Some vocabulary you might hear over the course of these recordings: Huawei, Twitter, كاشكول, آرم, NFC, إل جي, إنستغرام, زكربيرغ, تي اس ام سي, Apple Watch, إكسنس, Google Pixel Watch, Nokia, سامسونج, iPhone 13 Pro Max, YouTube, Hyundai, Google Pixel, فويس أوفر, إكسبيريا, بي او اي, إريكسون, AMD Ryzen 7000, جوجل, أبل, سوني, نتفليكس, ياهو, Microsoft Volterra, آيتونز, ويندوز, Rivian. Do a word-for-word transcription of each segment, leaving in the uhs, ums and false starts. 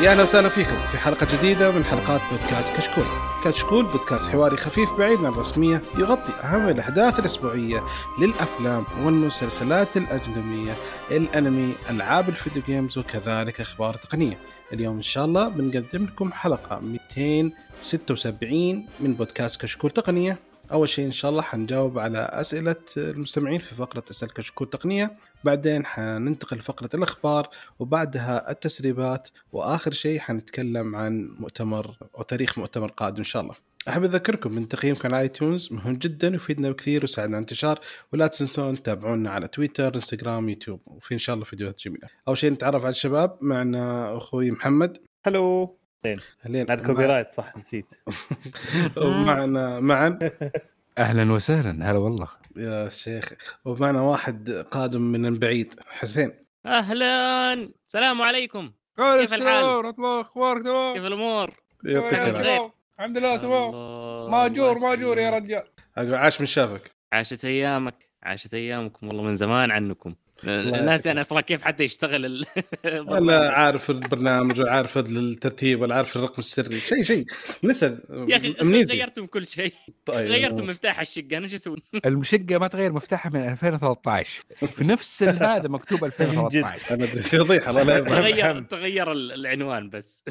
يا أهلا وسهلا فيكم في حلقة جديدة من حلقات بودكاست كاشكول. كاشكول بودكاست حواري خفيف بعيد عن الرسمية، يغطي أهم الأحداث الأسبوعية للأفلام والمسلسلات الأجنبية، الأنمي، ألعاب الفيديو جيمز، وكذلك أخبار تقنية. اليوم إن شاء الله بنقدم لكم حلقة مئتين وستة وسبعين من بودكاست كاشكول تقنية. أول شيء إن شاء الله حنجاوب على أسئلة المستمعين في فقرة أسئلة كاشكول تقنية، بعدين حننتقل لفقرة الأخبار وبعدها التسريبات، وآخر شيء حنتكلم عن مؤتمر أو تاريخ مؤتمر قادم إن شاء الله. أحب أذكركم من تقييمكم على آيتونز، مهم جدا وفيدنا بكثير وساعدنا على انتشار، ولا تنسون تتابعونا على تويتر، إنستغرام، يوتيوب، وفي إن شاء الله فيديوهات جميلة. أول شيء نتعرف على الشباب، معنا أخوي محمد. هلو هلين هلين الكوبي رايت صح نسيت ومعنا معا أهلا وسهلا. هلا والله يا شيخ. ومعنا واحد قادم من بعيد، حسين. أهلا، السلام عليكم، كيف الحال؟ أخبارك تمام؟ كيف الأمور؟ يعطيك العافية، الحمد لله تمام. ماجور ماجور يا رجال، عاش من شافك. عاشت أيامك، عاشت أيامكم والله، من زمان عنكم. الناس أنا أصلا كيف حتى يشتغل ولا عارف البرنامج ولا عارف الترتيب ولا عارف الرقم السري، شيء شيء نسأل يا أخي. غيرتم كل شيء، غيرتم مفتاح الشقة، أنا شو أسوي؟ المشقة ما تغير مفتاحها من ألفين وثلاثة عشر، في نفس هذا مكتوب ألفين وثلاثة عشر. أنا يضيح الله، تغير تغير العنوان بس.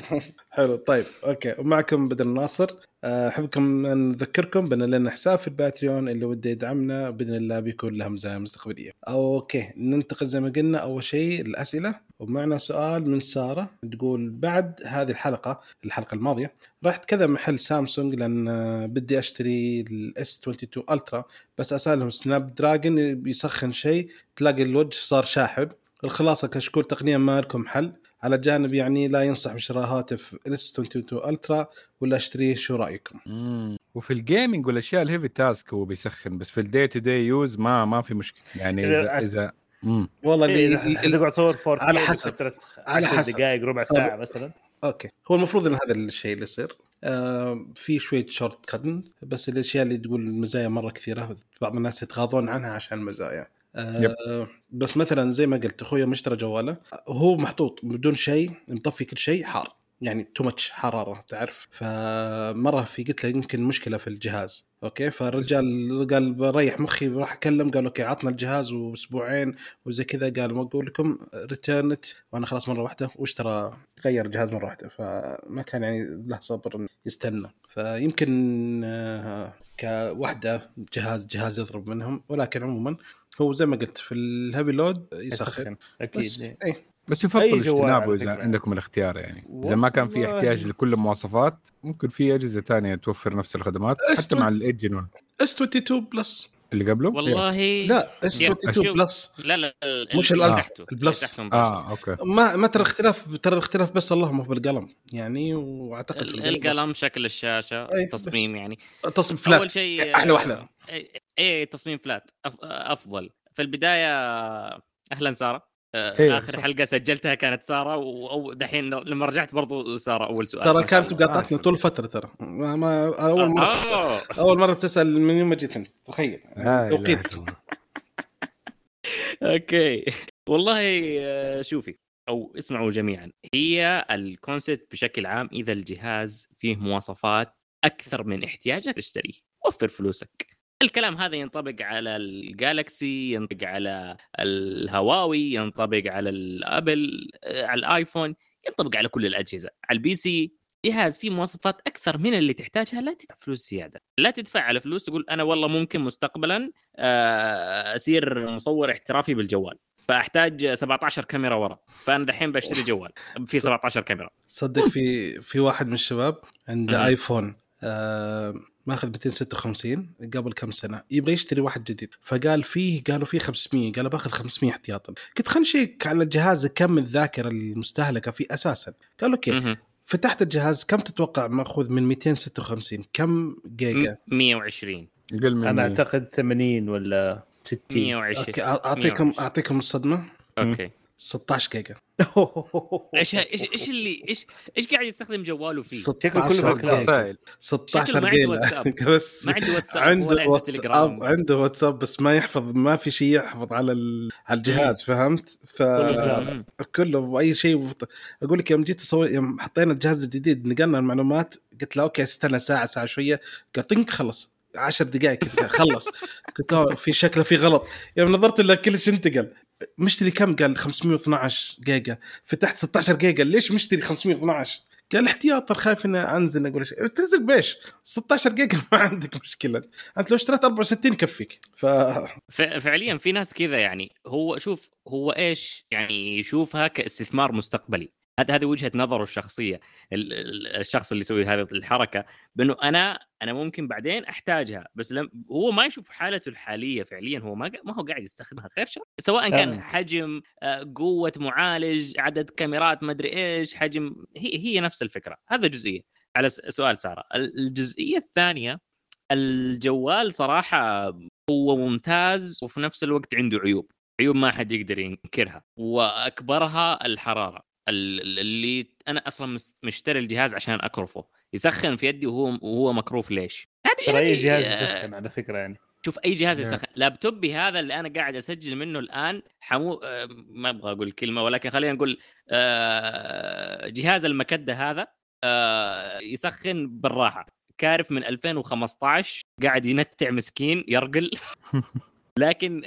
حلو طيب أوكي. ومعكم بدر ناصر. أحبكم نذكركم بأن لنا حساب في الباتريون، اللي وده يدعمنا بإذن الله بيكون له مزايا مستقبلية. أوكي ننتقل زي ما قلنا أول شيء الأسئلة، ومعنا سؤال من سارة تقول بعد هذه الحلقة الحلقة الماضية رحت كذا محل سامسونج لأن بدي أشتري ال إس اثنين وعشرين ألترا، بس أسألهم سناب دراجون بيسخن شيء تلاقي الوجه صار شاحب. الخلاصة كشكول تقنيا ما لكم حل على جانب، يعني لا ينصح بشراء هاتف إس اثنين وعشرين ألترا ولا اشتريه، شو رأيكم؟ مم. وفي الجيمينج والأشياء الهيفي تاسك هو بيسخن، بس في الدي تو دي يوز ما ما في مشكلة يعني. إذا إذا امم والله اللي اللي قاعد صور فور على حسب على حسب دقائق ربع ساعة مثلا. اوكي هو المفروض ان هذا الشيء اللي يصير. آه في شويه شورت كات، بس الاشياء اللي تقول المزايا مره كثيره، بعض الناس يتغاضون عنها عشان المزايا. آه بس مثلا زي ما قلت اخويا مشترى جواله، هو محطوط بدون شيء، مطفي كل شيء، حار يعني تو ماتش حراره تعرف. فمره في قلت له يمكن مشكله في الجهاز، اوكي فالرجال قال بريح مخي راح اكلم، قال اوكي عطنا الجهاز واسبوعين وزي كذا، قال ما اقول لكم ريتيرنت، وانا خلاص مره واحده واشترى غير الجهاز مره واحده، فما كان يعني له صبر يستنى. فيمكن كوحده جهاز جهاز يضرب منهم، ولكن عموما هو زي ما قلت في الهيفي لود يسخن اكيد. اي بس يفضل اجتنابه إذا عندكم الاختيار، يعني إذا ما كان في احتياج لكل المواصفات ممكن في أجهزة تانية توفر نفس الخدمات حتى مع الإيجينون. إس اثنين وعشرين بلس اللي قبله والله هي... لا إس اثنين وعشرين بلس لا لا مش الألتحته البلس. آه أوكي ما ما ترى اختلاف، ترى الاختلاف بس اللهم بالقلم يعني، وأعتقد القلم شكل الشاشة تصميم يعني تصميم فلات أول شيء أحلى وأحلى. إيه تصميم فلات أفضل في البداية. أهلا سارة، آخر حلقة سجلتها كانت سارة، ودحين لما رجعت برضو سارة. أول سؤال ترى كانت مقاطعتنا طول فترة، ترى ما أول مرة آه. أول مرة تسأل من يوم ما جيت، تخيل توقيت. أوكي والله شوفي أو اسمعوا جميعا، هي الكونسبت بشكل عام إذا الجهاز فيه مواصفات أكثر من احتياجك اشتريه، وفر فلوسك. الكلام هذا ينطبق على الجالكسي، ينطبق على الهواوي، ينطبق على الابل، على الايفون، ينطبق على كل الاجهزه، على البي سي. جهاز فيه مواصفات اكثر من اللي تحتاجها لا تدفع فلوس زياده، لا تدفع على فلوس تقول انا والله ممكن مستقبلا اصير مصور احترافي بالجوال فاحتاج سبعة عشر كاميرا ورا، فانا دحين بشتري جوال في سبعة عشر كاميرا. صدق في في واحد من الشباب عنده ايفون أه... ماخذ مئتين وستة وخمسين قبل كم سنة، يبغى يشتري واحد جديد، فقال فيه قالوا فيه خمسمية، قال باخذ خمسمية احتياطا. قلت خلينا نشيك على الجهاز كم الذاكرة المستهلكة فيه أساسا. قال اوكي فتحت الجهاز، كم تتوقع ماخذ من مئتين وستة وخمسين كم جيجا؟ مئة وعشرين أنا أعتقد ثمانين ولا ستين. مئة وعشرين أعطيكم أعطيكم الصدمة. اوكي ستة عشر جيجا. ايش ايش ايش اللي ايش ايش قاعد يستخدم جواله فيه؟ ستاشر جيجا ستاشر جيجا بس. ما عنده واتساب عنده ولا عنده تليجرام، عنده واتساب بس ما يحفظ، ما في شيء يحفظ على على الجهاز، فهمت؟ فكله اي شيء. اقول لك يوم جيت اسوي، يوم حطينا الجهاز الجديد نقلنا المعلومات، قلت له اوكي استنى ساعه ساعه شويه، قلت خلص عشر دقائق كذا خلص. قلت له في شكله في غلط، يوم نظرت له كلش انتقل. مشتري كم؟ قال خمسمية واثناشر جيجا. فتحت ستاشر جيجا. ليش مشتري خمسمية واثناشر؟ قال احتياط، خايف ان انزل. اقول ايش تنزل بايش؟ ستاشر جيجا ما عندك مشكله، انت لو اشتريت أربعة وستين كفيك. ف... فعليا في ناس كذا يعني، هو شوف هو ايش يعني، يشوفها كاستثمار مستقبلي. هذا هذه وجهه نظره الشخصيه، الشخص اللي يسوي هذه الحركه، بانه انا انا ممكن بعدين احتاجها، بس لم هو ما يشوف حالته الحاليه. فعليا هو ما ما هو قاعد يستخدمها غير شر، سواء كان حجم، قوه معالج، عدد كاميرات، ما ادري ايش، حجم، هي هي نفس الفكره. هذا جزئيه على سؤال ساره. الجزئيه الثانيه، الجوال صراحه هو ممتاز، وفي نفس الوقت عنده عيوب، عيوب ما حد يقدر ينكرها، واكبرها الحراره. اللي انا اصلا مشتري الجهاز عشان اكرفه، يسخن في يدي وهو وهو مكروف. ليش؟ هذا اي جهاز يسخن على فكره يعني. شوف اي جهاز يسخن. لابتوب هذا اللي انا قاعد اسجل منه الان حمو... ما ابغى اقول كلمه، ولكن خلينا نقول جهاز المكده هذا يسخن بالراحه. كارف من ألفين وخمستاشر قاعد ينتع مسكين يرقل لكن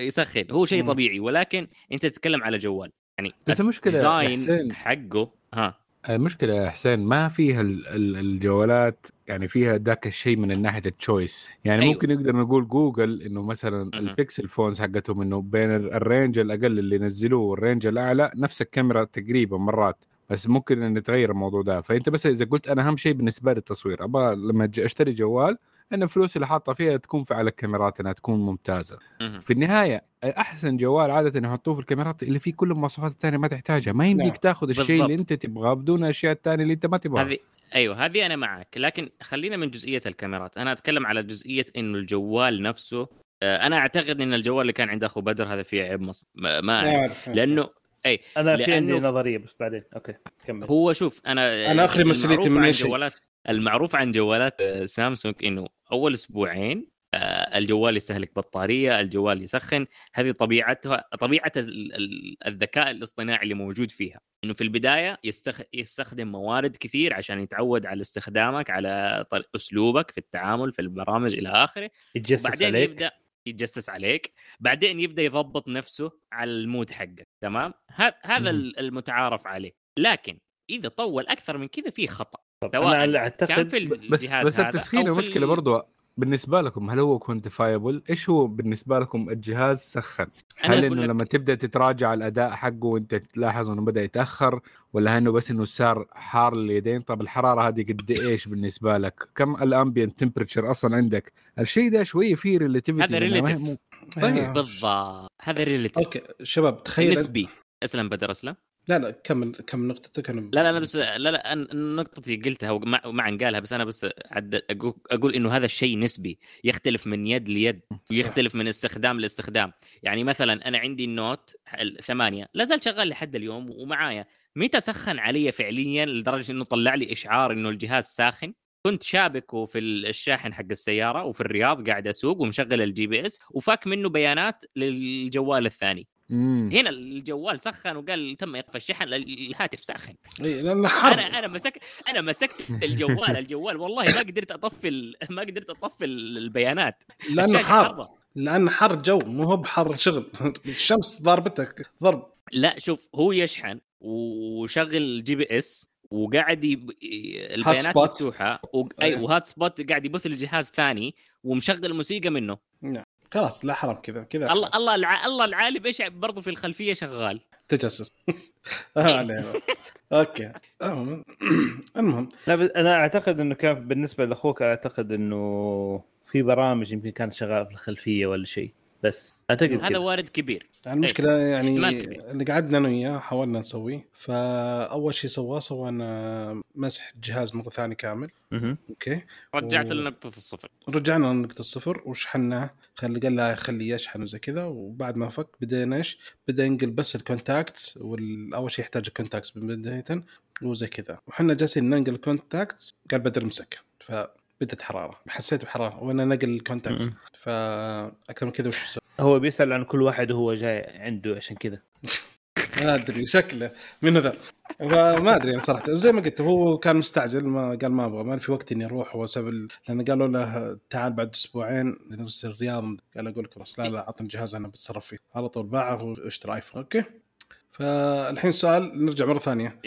يسخن. هو شيء طبيعي، ولكن انت تتكلم على جوال يعني. بس المشكله حقه ها المشكله يا حسين ما فيها الجوالات يعني، فيها ذاك الشيء من ناحيه التشويس يعني. أيوة. ممكن نقدر نقول جوجل انه مثلا أه. البيكسل فونز حقتهم انه بين الرينج الاقل اللي نزلوه والرينج الاعلى نفس الكاميرا تقريبا مرات، بس ممكن ان يتغير الموضوع ده. فانت بس اذا قلت انا اهم شيء بالنسبه للتصوير، ابا لما اشتري جوال أنا فلوس اللي حاطة فيها تكون في على الكاميرات أنها تكون ممتازة. في النهاية أحسن جوال عادة أن يحطوه في الكاميرات اللي فيه كل المواصفات الثانية ما تحتاجها. ما يمديك تأخذ الشيء اللي أنت تبغاه بدون أشياء الثانية اللي أنت ما تبغاها. هذه أيوه هذه أنا معك، لكن خلينا من جزئية الكاميرات. أنا أتكلم على جزئية إنه الجوال نفسه، أنا أعتقد إن الجوال اللي كان عند أخو بدر هذا فيه عيب مصر ما أعرف، لأنه أي أنا في عندي نظرية بس بعدين أوكي كمل. هو شوف أنا أنا آخر مسؤوليتي من الجوالات، المعروف عن جوالات سامسونج إنه أول أسبوعين الجوال يستهلك بطارية، الجوال يسخن. هذه طبيعتها، طبيعة الذكاء الاصطناعي اللي موجود فيها، إنه في البداية يستخ... يستخدم موارد كثير عشان يتعود على استخدامك، على أسلوبك في التعامل في البرامج إلى آخره. بعدين يبدأ يتجسس عليك، بعدين يبدأ يضبط نفسه على المود حقك. تمام، هذا المتعارف عليه. لكن إذا طول أكثر من كذا فيه خطأ. أنا أعتقد بس بس التسخين مشكلة برضو بالنسبة لكم. هل هو كونتيفايبل؟ إيش هو بالنسبة لكم الجهاز سخن؟ هل إنه لما تبدأ تتراجع الأداء حقه وأنت تلاحظ إنه بدأ يتأخر، ولا إنه بس إنه صار حار اليدين؟ طب الحرارة هذه قد إيش بالنسبة لك؟ كم الأمبيان تمبرتشر أصلا عندك؟ الشيء ده شوية فيه ريلاتيفيتي. هذا ريلاتيف بالضبط، هذا ريلاتيف. أوكي شباب تخيل نسبي. أسلم بدر أسلم. لا لا كم كم نقطتك انا لا لا انا بس لا لا نقطتي قلتها ومعا قالها، بس انا بس اقول, أقول انه هذا الشيء نسبي، يختلف من يد ليد، يختلف من استخدام لاستخدام. يعني مثلا انا عندي النوت ثمانية لا زال شغال لحد اليوم ومعايا، متى سخن علي فعليا لدرجه انه طلع لي اشعار انه الجهاز ساخن؟ كنت شابكه في الشاحن حق السياره وفي الرياض قاعد اسوق ومشغل الجي بي اس، وفاك منه بيانات للجوال الثاني. مم. هنا الجوال سخن وقال تم إيقاف الشحن، الهاتف ساخن. انا انا مسكت انا مسكت الجوال الجوال والله ما قدرت اطفي ما قدرت اطفي البيانات، لانه حار، لانه حر جو، مو هو بحر شغل الشمس ضربتك ضرب. لا شوف، هو يشحن وشغل جي بي اس وقاعد يب... البيانات مفتوحه و... اي وهات سبوت قاعد يبث الجهاز ثاني ومشغل الموسيقى منه. نعم خلاص لا حرام كذا كذا. الله الله الع... الله العالي بيش برضو في الخلفيه شغال تجسس. اوكي المهم انا اعتقد انه كان بالنسبه لاخوك، اعتقد انه في برامج يمكن كانت شغاله في الخلفيه ولا شيء، بس اعتقد هذا وارد كبير. المشكله يعني اللي قعدنا انا وياه حاولنا نسويه، فاول شيء سواه سوينا مسح الجهاز مره ثاني كامل. م-م. اوكي، رجعت و... لنقطه الصفر، رجعنا لنقطه الصفر وشحناه، خلي قال لا خليه يشحن وزي كذا. وبعد ما فك بدينا ايش بدا ينقل بس الكونتاكتس، والاول شيء يحتاج الكونتاكتس بدايه وزي كذا، وحنا جالسين ننقل الكونتاكتس قال بدر مسك، ف بدت حراره، حسيت بحراره وانا نقل الكونتاكتس، فاكثر من كذا وش سوى. هو بيسال عن كل واحد وهو جاي عنده، عشان كذا ما ادري شكله من هذا، ما ادري صراحه. وزي ما قلت هو كان مستعجل، ما قال ما ابغى، ما في وقت اني اروح واسبل، لان قالوا له تعال بعد اسبوعين نرسل الرياض، قال اقول لك بس لا لا اعطني الجهاز انا بتصرف فيه على طول، باعه واشتري ايفون. اوكي، فالحين سؤال نرجع مره ثانيه،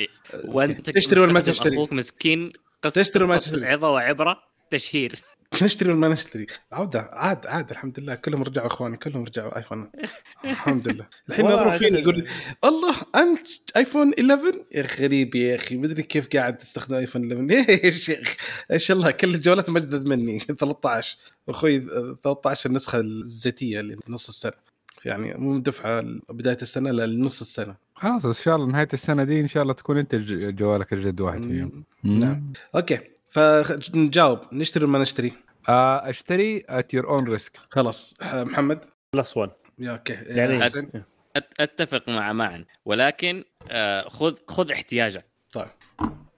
وانت تشتري ولا ما تشتري؟ اخوك مسكين تشتري ولا ما تشتري؟ عظه وعبره تشهير، نشتري ولا ما نشتري؟ عودة عاد عاد الحمد لله، كلهم رجعوا اخواني، كلهم رجعوا ايفون الحمد لله. الحين يضرب فيني يقول الله انت ايفون إحدى عشر، يا غريب يا اخي، مدري كيف قاعد تستخدم ايفون إحدى عشر يا شيخ، ان شاء الله كل الجوالات مجدد مني ثلاثة عشر، اخوي ثلاثة عشر النسخه الزيتيه اللي نص السنه، يعني مو دفعه بدايه السنه لنص السنه، خلاص ان شاء الله نهايه السنه دي ان شاء الله تكون انت جوالك الجديد واحد فيهم. نعم اوكي، فنجاوب نشتري ولا ما نشتري؟ اشتري at your own risk. خلاص محمد خلاص وان يا اوكي يعني أت... اتفق مع معا، ولكن خذ خذ احتياجك. طيب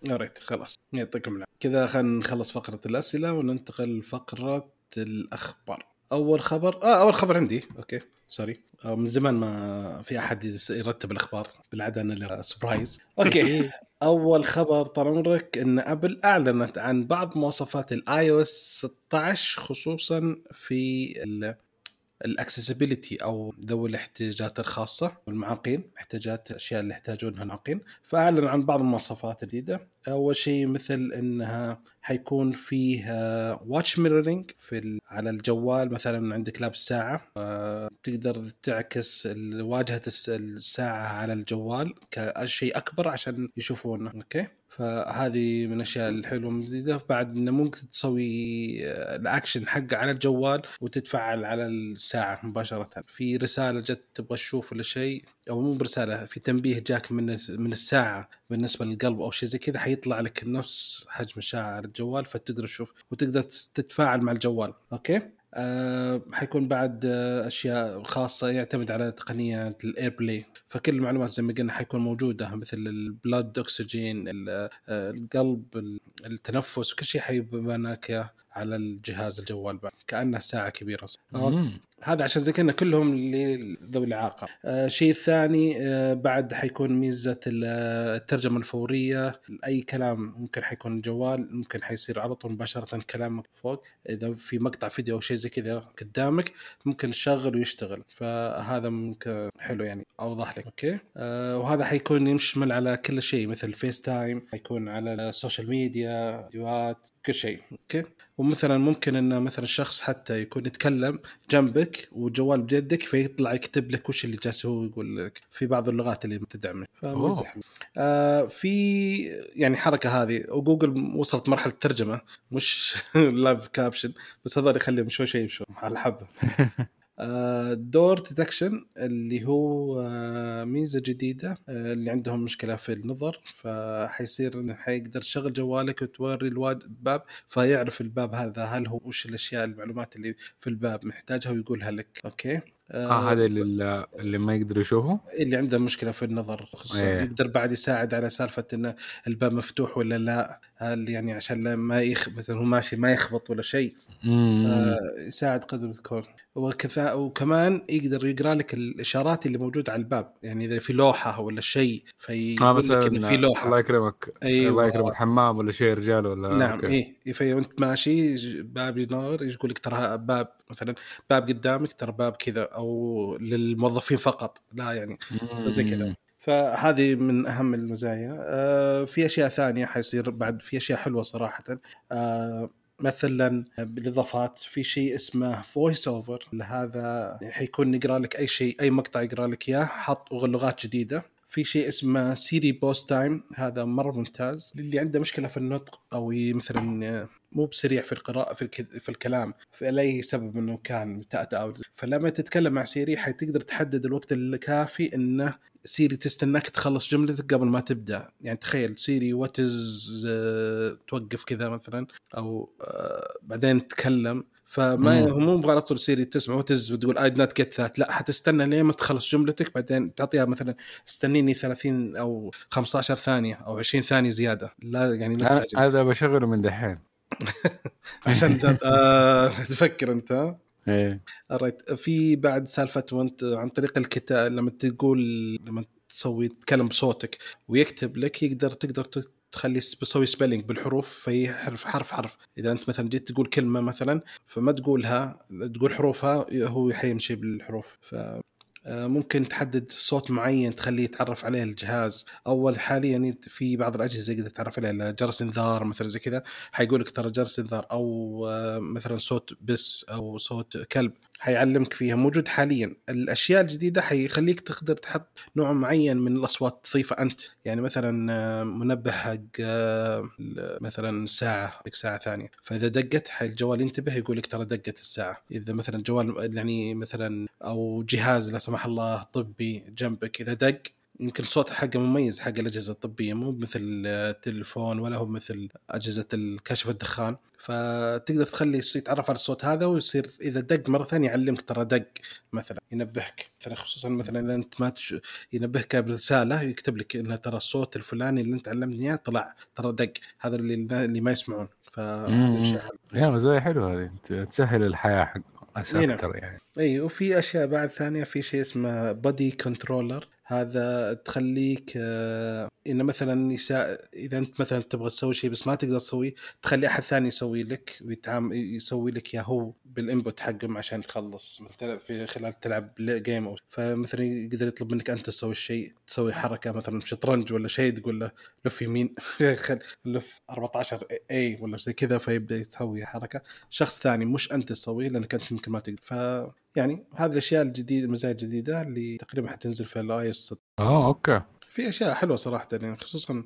يا ريت، خلاص يعطيكم العافيه كذا. خلينا نخلص فقره الاسئله وننتقل لفقره الاخبار. اول خبر اه اول خبر عندي اوكي سوري، من زمان ما في احد يرتب الاخبار، بالعاده انا سبرايز. اوكي اول خبر طال عمرك ان ابل اعلنت عن بعض مواصفات الاي او اس ستة عشر، خصوصا في الاكسسبيليتي او ذوي الاحتياجات الخاصه والمعاقين، احتياجات الاشياء اللي يحتاجونها المعاقين. فاعلن عن بعض المواصفات الجديده، اول شيء مثل انها حيكون فيها واتش ميرورينج في على الجوال، مثلا عندك لابس ساعه تقدر تعكس واجهه الساعه على الجوال كشيء اكبر عشان يشوفونه. اوكي، فهذه من الاشياء الحلوه المزيده. بعد انه ممكن تسوي الاكشن حق على الجوال وتتفعل على الساعه مباشره، في رساله جت تبغى تشوف ولا شيء، او مو برساله، في تنبيه جاك من من الساعه بالنسبه للقلب او شيء زي كذا، حيطلع لك نفس حجم الساعه على الجوال، فتقدر تشوف وتقدر تتفاعل مع الجوال. اوكي، أه حيكون بعد أشياء خاصة يعتمد على تقنية الإير بلاي، فكل المعلومات زي ما قلنا حيكون موجودة، مثل البلاد أكسجين، القلب، التنفس، كل شيء حيبانك على الجهاز الجوال بعد كأنه ساعة كبيرة. هذا عشان زي كنا كلهم اللي ذوي الإعاقة. آه شيء ثاني، آه بعد حيكون ميزة الترجمة الفورية، أي كلام ممكن حيكون الجوال ممكن حيصير على طول مباشرة كلامك فوق، إذا في مقطع فيديو أو شيء زي كذا قدامك ممكن تشغل ويشتغل، فهذا ممكن حلو يعني أوضح لك. أوكي، آه وهذا حيكون يشمل على كل شيء، مثل فيس تايم، حيكون على السوشيال ميديا، فيديوهات، كل شيء. أوكي، ومثلا ممكن إن مثلا الشخص حتى يكون يتكلم جنبك وجوال بجدك فيطلع يكتب لك وش اللي جالس هو يقول لك، في بعض اللغات اللي متدعمه. آه في يعني حركه هذه، وجوجل وصلت مرحله ترجمه مش لايف كابشن، بس هذول يخليهم شوي شوي شوي على الحبه. آه دور ديتكشن اللي هو آه ميزه جديده، آه اللي عندهم مشكله في النظر، فحيصير انه حيقدر تشغل جوالك وتوري الباب، فيعرف الباب هذا هل هو وش الاشياء المعلومات اللي في الباب محتاجها ويقولها لك. اوكي، آه هذا اللي, اللي ما يقدر يشوفه، اللي عنده مشكلة في النظر خصوصا، أيه. يقدر بعد يساعد على سالفة إنه الباب مفتوح ولا لا، هل يعني عشان ما يخ مثلا هو ماشي ما يخبط ولا شيء، يساعد قدر الكور. وكفا... وكمان يقدر يقرأ لك الإشارات اللي موجودة على الباب، يعني إذا في لوحة ولا شيء فيقول لك إن في لوحة، الله يكرمك، أيوة. الله يكرمك حمام ولا شيء رجال ولا، نعم إيه، في وأنت ماشي باب ينور يقول لك ترى باب مثلا باب قدامك، ترى باب كذا، أو للموظفين فقط لا يعني زي كذا، فهذه من أهم المزايا. آه في أشياء ثانية حيصير بعد، في أشياء حلوة صراحة، آه مثلا بالإضافات في شيء اسمه فويس أوفر، لهذا حيكون يقرأ لك أي شيء، أي مقطع يقرأ لك إياه، حط لغات جديدة، في شيء اسمه سيري بوس تايم، هذا مرة ممتاز للي عنده مشكلة في النطق أو مثلا مو بسريع في القراءة في, الك... في الكلام في أي سبب أنه كان تأتأ، فلما تتكلم مع سيري حتقدر تحدد الوقت الكافي أنه سيري تستناك تخلص جملتك قبل ما تبدأ. يعني تخيل سيري واتز أه... توقف كذا مثلا أو أه... بعدين تتكلم، فما مم. هم مو غلطوا لسيري تسمع وتز وتقول I did not get that، لا حتستنى لين ما تخلص جملتك بعدين تعطيها مثلا استنيني ثلاثين أو خمسة عشر ثانية أو عشرين ثانية زيادة، لا يعني لا هذا بشغله من دحين عشان آه تفكر أنت. إيه right. في بعد سالفة وانت عن طريق الكتاب لما تقول لما تسوي تكلم بصوتك ويكتب لك يقدر تقدر ت تخلي بسوي سبيلينج بالحروف في حرف حرف حرف. إذا أنت مثلا جيت تقول كلمة مثلا فما تقولها تقول حروفها، هو يمشي بالحروف. فممكن تحدد صوت معين تخليه يتعرف عليه الجهاز. أول حاليا يعني في بعض الأجهزة يقدر تعرف عليها جرس إنذار مثلا زي كذا، حيقولك ترى جرس إنذار، أو مثلا صوت بس أو صوت كلب حيعلمك فيها. موجود حاليا. الأشياء الجديدة حيخليك تقدر تحط نوع معين من الأصوات تضيفها أنت، يعني مثلا منبه حق مثلا ساعة ساعة ثانية، فإذا دقت الجوال ينتبه يقول لك ترى دقت الساعة. إذا مثلا جوال يعني مثلا أو جهاز لا سمح الله طبي جنبك إذا دق، يمكن الصوت حقه مميز حق الأجهزة الطبية، مو مثل التلفون ولا هو مثل أجهزة الكشف الدخان، فتقدر تخلي يتعرف على الصوت هذا ويصير إذا دق مرة ثانية يعلمك ترى دق مثلا، ينبهك ترى، خصوصا مثلا إذا أنت ما تش... ينبهك برسالة يكتب لك إنه ترى الصوت الفلاني اللي أنت علمني إياه طلع ترى دق، هذا اللي اللي ما يسمعون. فهذا يا مزايا حلوة هذه، تسهل الحياة حق أكثر يعني. أي وفي أشياء بعد ثانية، في شيء اسمه بادي كنترولر، هذا تخليك إنه مثلا إذا أنت مثلا تبغى تسوي شيء بس ما تقدر تسويه تخلي أحد ثاني يسوي لك ويتعامل يسوي لك يا هو بالإنبوت حقهم عشان تخلص في خلال تلعب جيم، أو فمثلا يقدر يطلب منك أنت تسوي الشيء، تسوي حركة مثلا شطرنج ولا شيء تقول له لف يمين لف أربعة عشر أي ولا زي كذا، فيبدأ يسوي حركة شخص ثاني مش أنت تسويه لأنك أنت ممكن ما تقدر. ف يعني هذه الأشياء الجديدة المزايا الجديدة اللي تقريبا حتنزل في الاي اس ستة. اه اوكي في أشياء حلوة صراحة يعني، خصوصا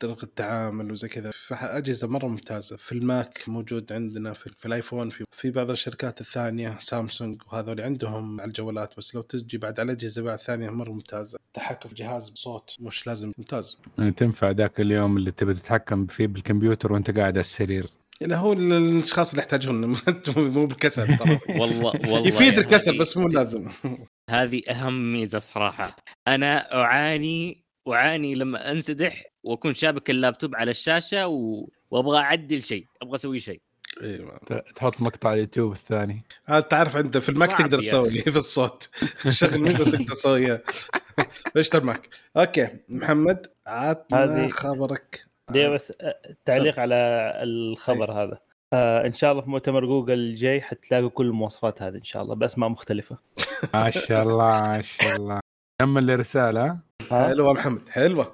طريقة التعامل وزي كذا، فأجهزة مرة ممتازة. في الماك موجود عندنا، في, في الآيفون، في, في بعض الشركات الثانية سامسونج وهذا اللي عندهم على الجوالات، بس لو تجي بعد على أجهزة بعد ثانية مرة ممتازة. تحكم في جهاز بصوت مش لازم ممتاز، يعني تنفع ذاك اليوم اللي تبي تتحكم فيه بالكمبيوتر وأنت قاعد على السرير. لا هو الاشخاص اللي يحتاجون مو بالكسل طبعا والله والله يفيد الكسل بس مو لازم. هذه اهم ميزه صراحه، انا اعاني اعاني لما انسدح واكون شابك اللابتوب على الشاشه و... وابغى اعدل شيء، ابغى اسوي شيء. ايوه تحط مقطع على اليوتيوب الثاني هذا، تعرف انت في الماك تقدر تسوي لي في الصوت الشغل ميزه تقدر تسويها اشتر معك. اوكي محمد عطنا خبرك دي بس تعليق على الخبر أيه. هذا آه ان شاء الله في مؤتمر جوجل الجاي حتلاقوا كل المواصفات هذه ان شاء الله باسماء مختلفه. ما شاء الله ما شاء الله كم الرساله حلوه محمد حلوه.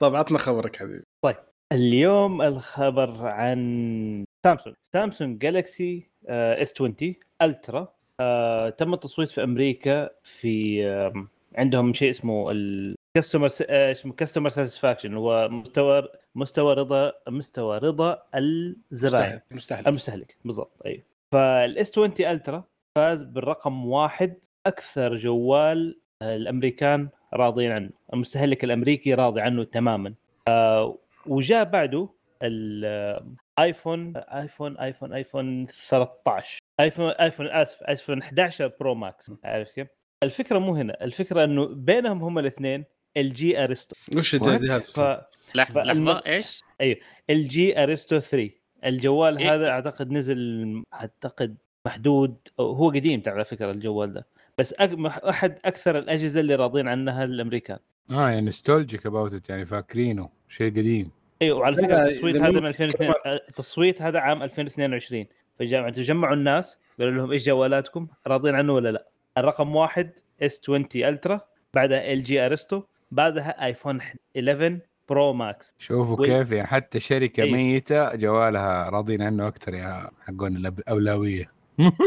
طب عطنا خبرك حبيبي. طيب اليوم الخبر عن سامسونج سامسونج جالكسي آه إس عشرين ألترا. آه تم التصويت في امريكا في آه عندهم شيء اسمه ال كاستمر اسمه كاستمر ساتسفاكشن، هو مستوى مستوى رضا مستوى رضا الزبائن المستهلك المستهلك بالضبط. ايوه فالاس عشرين الترا فاز بالرقم واحد، اكثر جوال الامريكان راضين عنه، المستهلك الامريكي راضي عنه تماما. آه وجاء بعده الايفون ايفون ايفون ايفون ثلاثة عشر ايفون ايفون اسف ايفون أحد عشر برو ماكس. عارف كيف الفكره؟ مو هنا الفكره، انه بينهم هم الاثنين الجي اريستو. وش الجهاز؟ ف... لحظه لحظه ايش؟ ايوه الجي اريستو ثلاثة. الجوال إيه؟ هذا اعتقد نزل اعتقد محدود، هو قديم على فكره الجوال ده، بس أك... احد اكثر الاجهزه اللي راضين عنها الامريكان. اه يعني نوستالجيك اباوت ات، يعني فاكرينه شيء قديم. ايوه وعلى فكره التصويت هذا من ألفين واثنين، التصويت هذا عام ألفين واثنين وعشرين، فجمعوا تجمعوا الناس قالوا لهم ايش جوالاتكم راضين عنه ولا لا. الرقم واحد إس عشرين ألترا، بعدها إل جي أريستو، بعدها آيفون إحدى عشر برو ماكس. شوفوا و... كيف يعني حتى شركة أيه. ميتة جوالها راضين عنه أكتر يا حقون الأولوية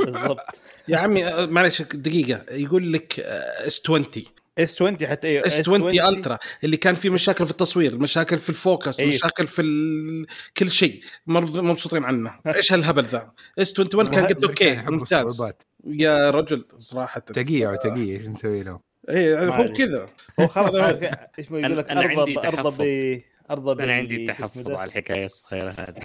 بالضبط. يا عمي معلش دقيقة، يقول لك إس عشرين اس عشرين حتى ايوه اس عشرين الترا اللي كان فيه مشاكل في التصوير, مشاكل في الفوكس, أيوه. مشاكل في ال... كل شيء مبسوطين عنه. ايش هالهبل ذا؟ اس واحد وعشرين كان قد اوكي ممتاز يا رجل صراحه, تقيع تقيع ايش نسوي له؟ ايه هو كذا, هو خلاص ايش ما يقول لك ارضى ارضى ارضى انا عندي تحفظ على الحكايه الصغيره هذه.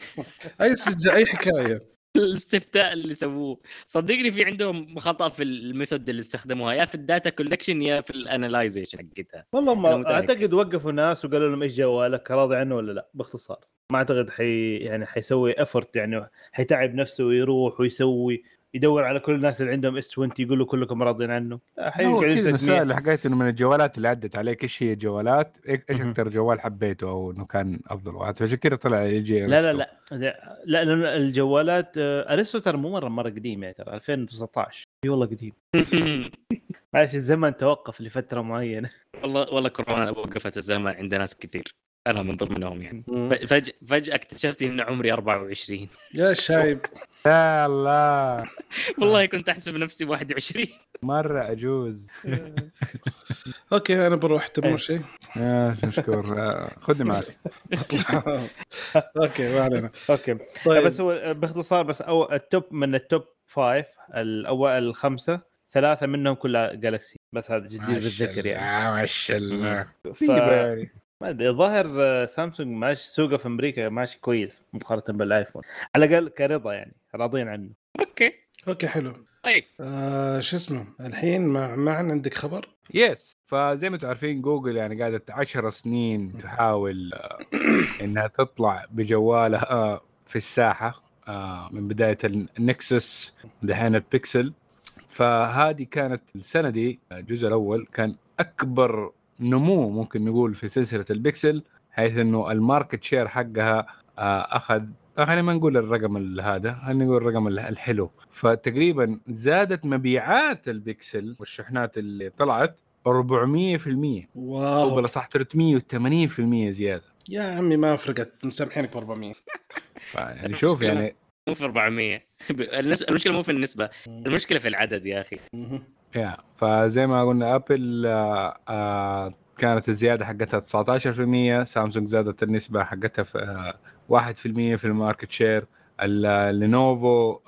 اي اي حكايه الاستفتاء اللي سووه صدقني في عندهم خطأ في الميثود اللي استخدموها, يا في الداتا كولكشن يا في الاناليزيشن حقتها. والله ما اعتقد وقفوا ناس وقالوا لهم ايش جوالك راضي عنه ولا لا, باختصار ما اعتقد حي يعني حيسوي افورت, يعني حيتعب نفسه ويروح ويسوي يدور على كل الناس اللي عندهم اس عشرين يقول له كلكم راضين عنه. حيجي مسائل حكايه انه من الجوالات اللي عدت عليك ايش هي جوالات, ايش اكثر جوال حبيته او انه كان افضل واحد, فعشان كذا طلع يجي. لا لا لا لا, لا, لا الجوالات اريستو ترى مو مره مره قديم, يعني ترى ألفين وتسعة عشر اي والله قديم. معلش الزمن توقف لفتره معينه. والله والله كورونا وقفت الزمن عند ناس كثير, انا من ضمنهم يعني. فجأة فجأة اكتشفت ان عمري أربعة وعشرين يا شايب. يا الله والله كنت احسب نفسي واحد وعشرين مره اجوز. اوكي انا بروح تبغى شيء يا مشكور, خذني معك اطلع. اوكي ما علينا. اوكي طيب بس هو باختصار بس او التوب من التوب خمسة الاوائل الخمسه ثلاثه منهم كلها جالكسي, بس هذا جديد بالذكر يعني. ما شاء الله في ما ادري, ظاهر سامسونج ماشي سوقه في امريكا ماشي كويس مقارنه بالايفون, على الاقل كرضا يعني راضين عنه. اوكي اوكي حلو. طيب آه شو اسمه الحين مع معنا عندك خبر يس. فزي ما تعرفين جوجل يعني قعدت عشر سنين تحاول آه انها تطلع بجوالها آه في الساحه آه من بدايه النكسس دحين البيكسل. فهذه كانت السنه دي الجزء الاول كان اكبر نمو ممكن نقول في سلسلة البيكسل, حيث انه الماركت شير حقها اخذ خلينا ما نقول الرقم هذا, خلينا نقول الرقم الحلو. فتقريبا زادت مبيعات البيكسل والشحنات اللي طلعت أربعمية بالمية واو بلا صح ثلاثمية وثمانين بالمية زيادة. يا عمي ما فرقت, مسامحينك أربعمية. يعني شوف يعني مو في أربعمية المشكلة, مو في النسبة, المشكلة في العدد يا أخي. يا فزي ما قلنا أبل آآ آآ كانت الزيادة حقتها تسعة عشر بالمية, سامسونج زادت النسبة حقتها في واحد بالمية في الماركت شير, اللينوفو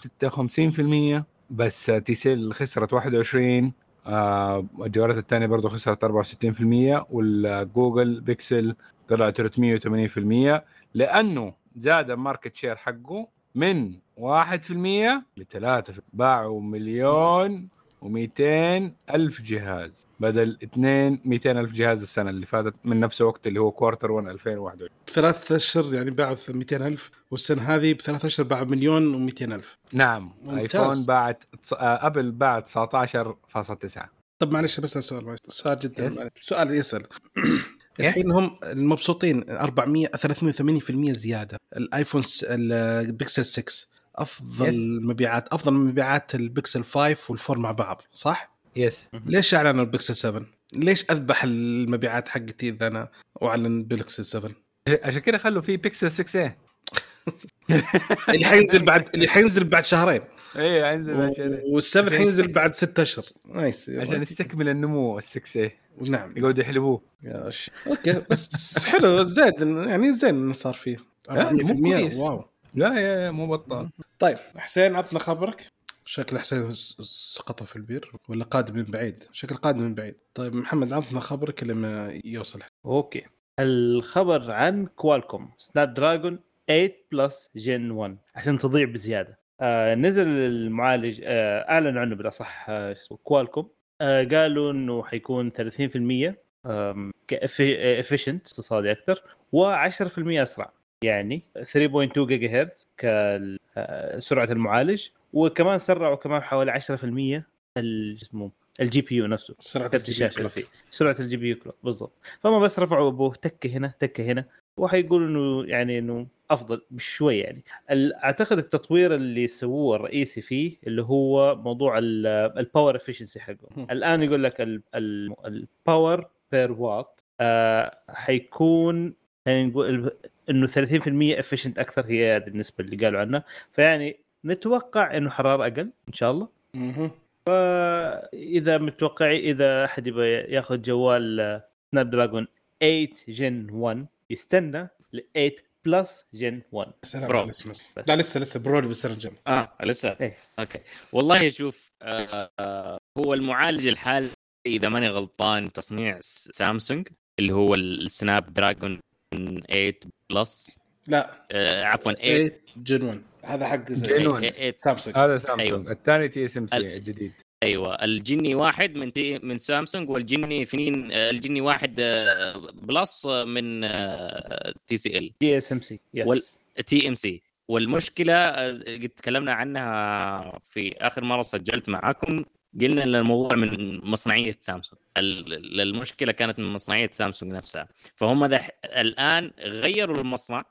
ستة وخمسين بالمية بس تيسيل خسرت واحد وعشرين بالمية, الجوالات الثانية برضو خسرت أربعة وستين بالمية, والجوجل بيكسل طلع ثلاثمية وثمانين بالمية لأنه زاد الماركت شير حقه من واحد بالمية لثلاثة بالمية. باعوا مليون ومئتين ألف جهاز بدل اثنين مئتين ألف جهاز السنة اللي فاتت من نفس الوقت اللي هو كوارتر ون ألفين وواحد وعشرين. ثلاث أشهر يعني باعوا مئتين ألف, والسنة هذه بثلاث أشهر باعوا مليون ومئتين ألف. نعم ممتاز. آيفون باعت أبل باعت تسعة عشر فاصلة تسعة. طب معلش بس سؤال سؤال جدا سؤال يسأل. الحين هم المبسوطين أربعمية ثلاثمية وثمانين بالمية زيادة. الآيفون البيكسل ستة افضل yes. مبيعات افضل مبيعات البيكسل خمسة والفور مع بعض صح يس yes. ليش اعلنوا البيكسل سبعة؟ ليش اذبح المبيعات حقتي اذا انا اعلن بيكسل سبعة؟ عشان كده خلوا فيه بيكسل ستة ايه اللي حينزل بعد اللي حينزل بعد شهرين ايه حينزل بعد شهرين والسبعة حينزل بعد ستة اشهر عشان يستكمل النمو الستة ايه. نعم يقعدوا يحلبوه اوكي بس حلو زاد يعني زين اللي صار فيه أربعين بالمية واو لا يا مو بطال. طيب حسين عطنا خبرك. شكل حسين سقط في البير ولا قادم من بعيد؟ شكل قادم من بعيد. طيب محمد عطنا خبرك لما يوصل حسين. اوكي الخبر عن كوالكوم سناب دراجون ثمانية بلس جين واحد عشان تضيع بزيادة. آه نزل المعالج آه اعلنوا عنه بالاصح آه كوالكوم آه قالوا انه حيكون ثلاثين بالمية آه efficient اقتصادي اكثر وعشرة بالمية اسرع, يعني ثلاثة فاصلة اثنين جيجا هرتز كسرعة المعالج, وكمان سرعوا كمان حوالي عشرة بالمية الجسم الجي بي يو نفسه سرعة الشاشة فيه سرعة الجي بي يو كلوك بالضبط. فما بس رفعوا ابوه تكه هنا تكه هنا وحيقولوا انه يعني انه افضل بشويه. يعني اعتقد التطوير اللي سووه الرئيسي فيه اللي هو موضوع الباور افيشنسي حقه. الان يقول لك الباور بير وات حيكون يعني نقول انه ثلاثين بالمية efficient اكثر, هي هذه النسبه اللي قالوا عنها. فيعني نتوقع انه حراره اقل ان شاء الله فاذا متوقعي اذا احد يبغى ياخذ جوال سناب دراجون ثمانية جن واحد يستنى ل ثمانية بلس جن واحد برو. لا لسه لسه برو بيصير جم اه لسه إيه. اوكي والله شوف آه آه هو المعالج الحالي اذا ماني غلطان تصنيع سامسونج اللي هو السناب دراجون ثمانية بلس لا آه عفوا ثمانية جن واحد هذا حق سامسونج هذا سامسونج أيوة. الثاني تي اس ام سي الجديد ايوه الجني واحد من تي من سامسونج والجني اثنين الجني واحد بلس من تي سي ال تي اس ام سي والتي ام سي والمشكله قد تكلمنا عنها في اخر مره سجلت معاكم قلنا ان الموضوع من مصنعيه سامسونج المشكله كانت من مصنعيه سامسونج نفسها فهم الان غيروا المصنع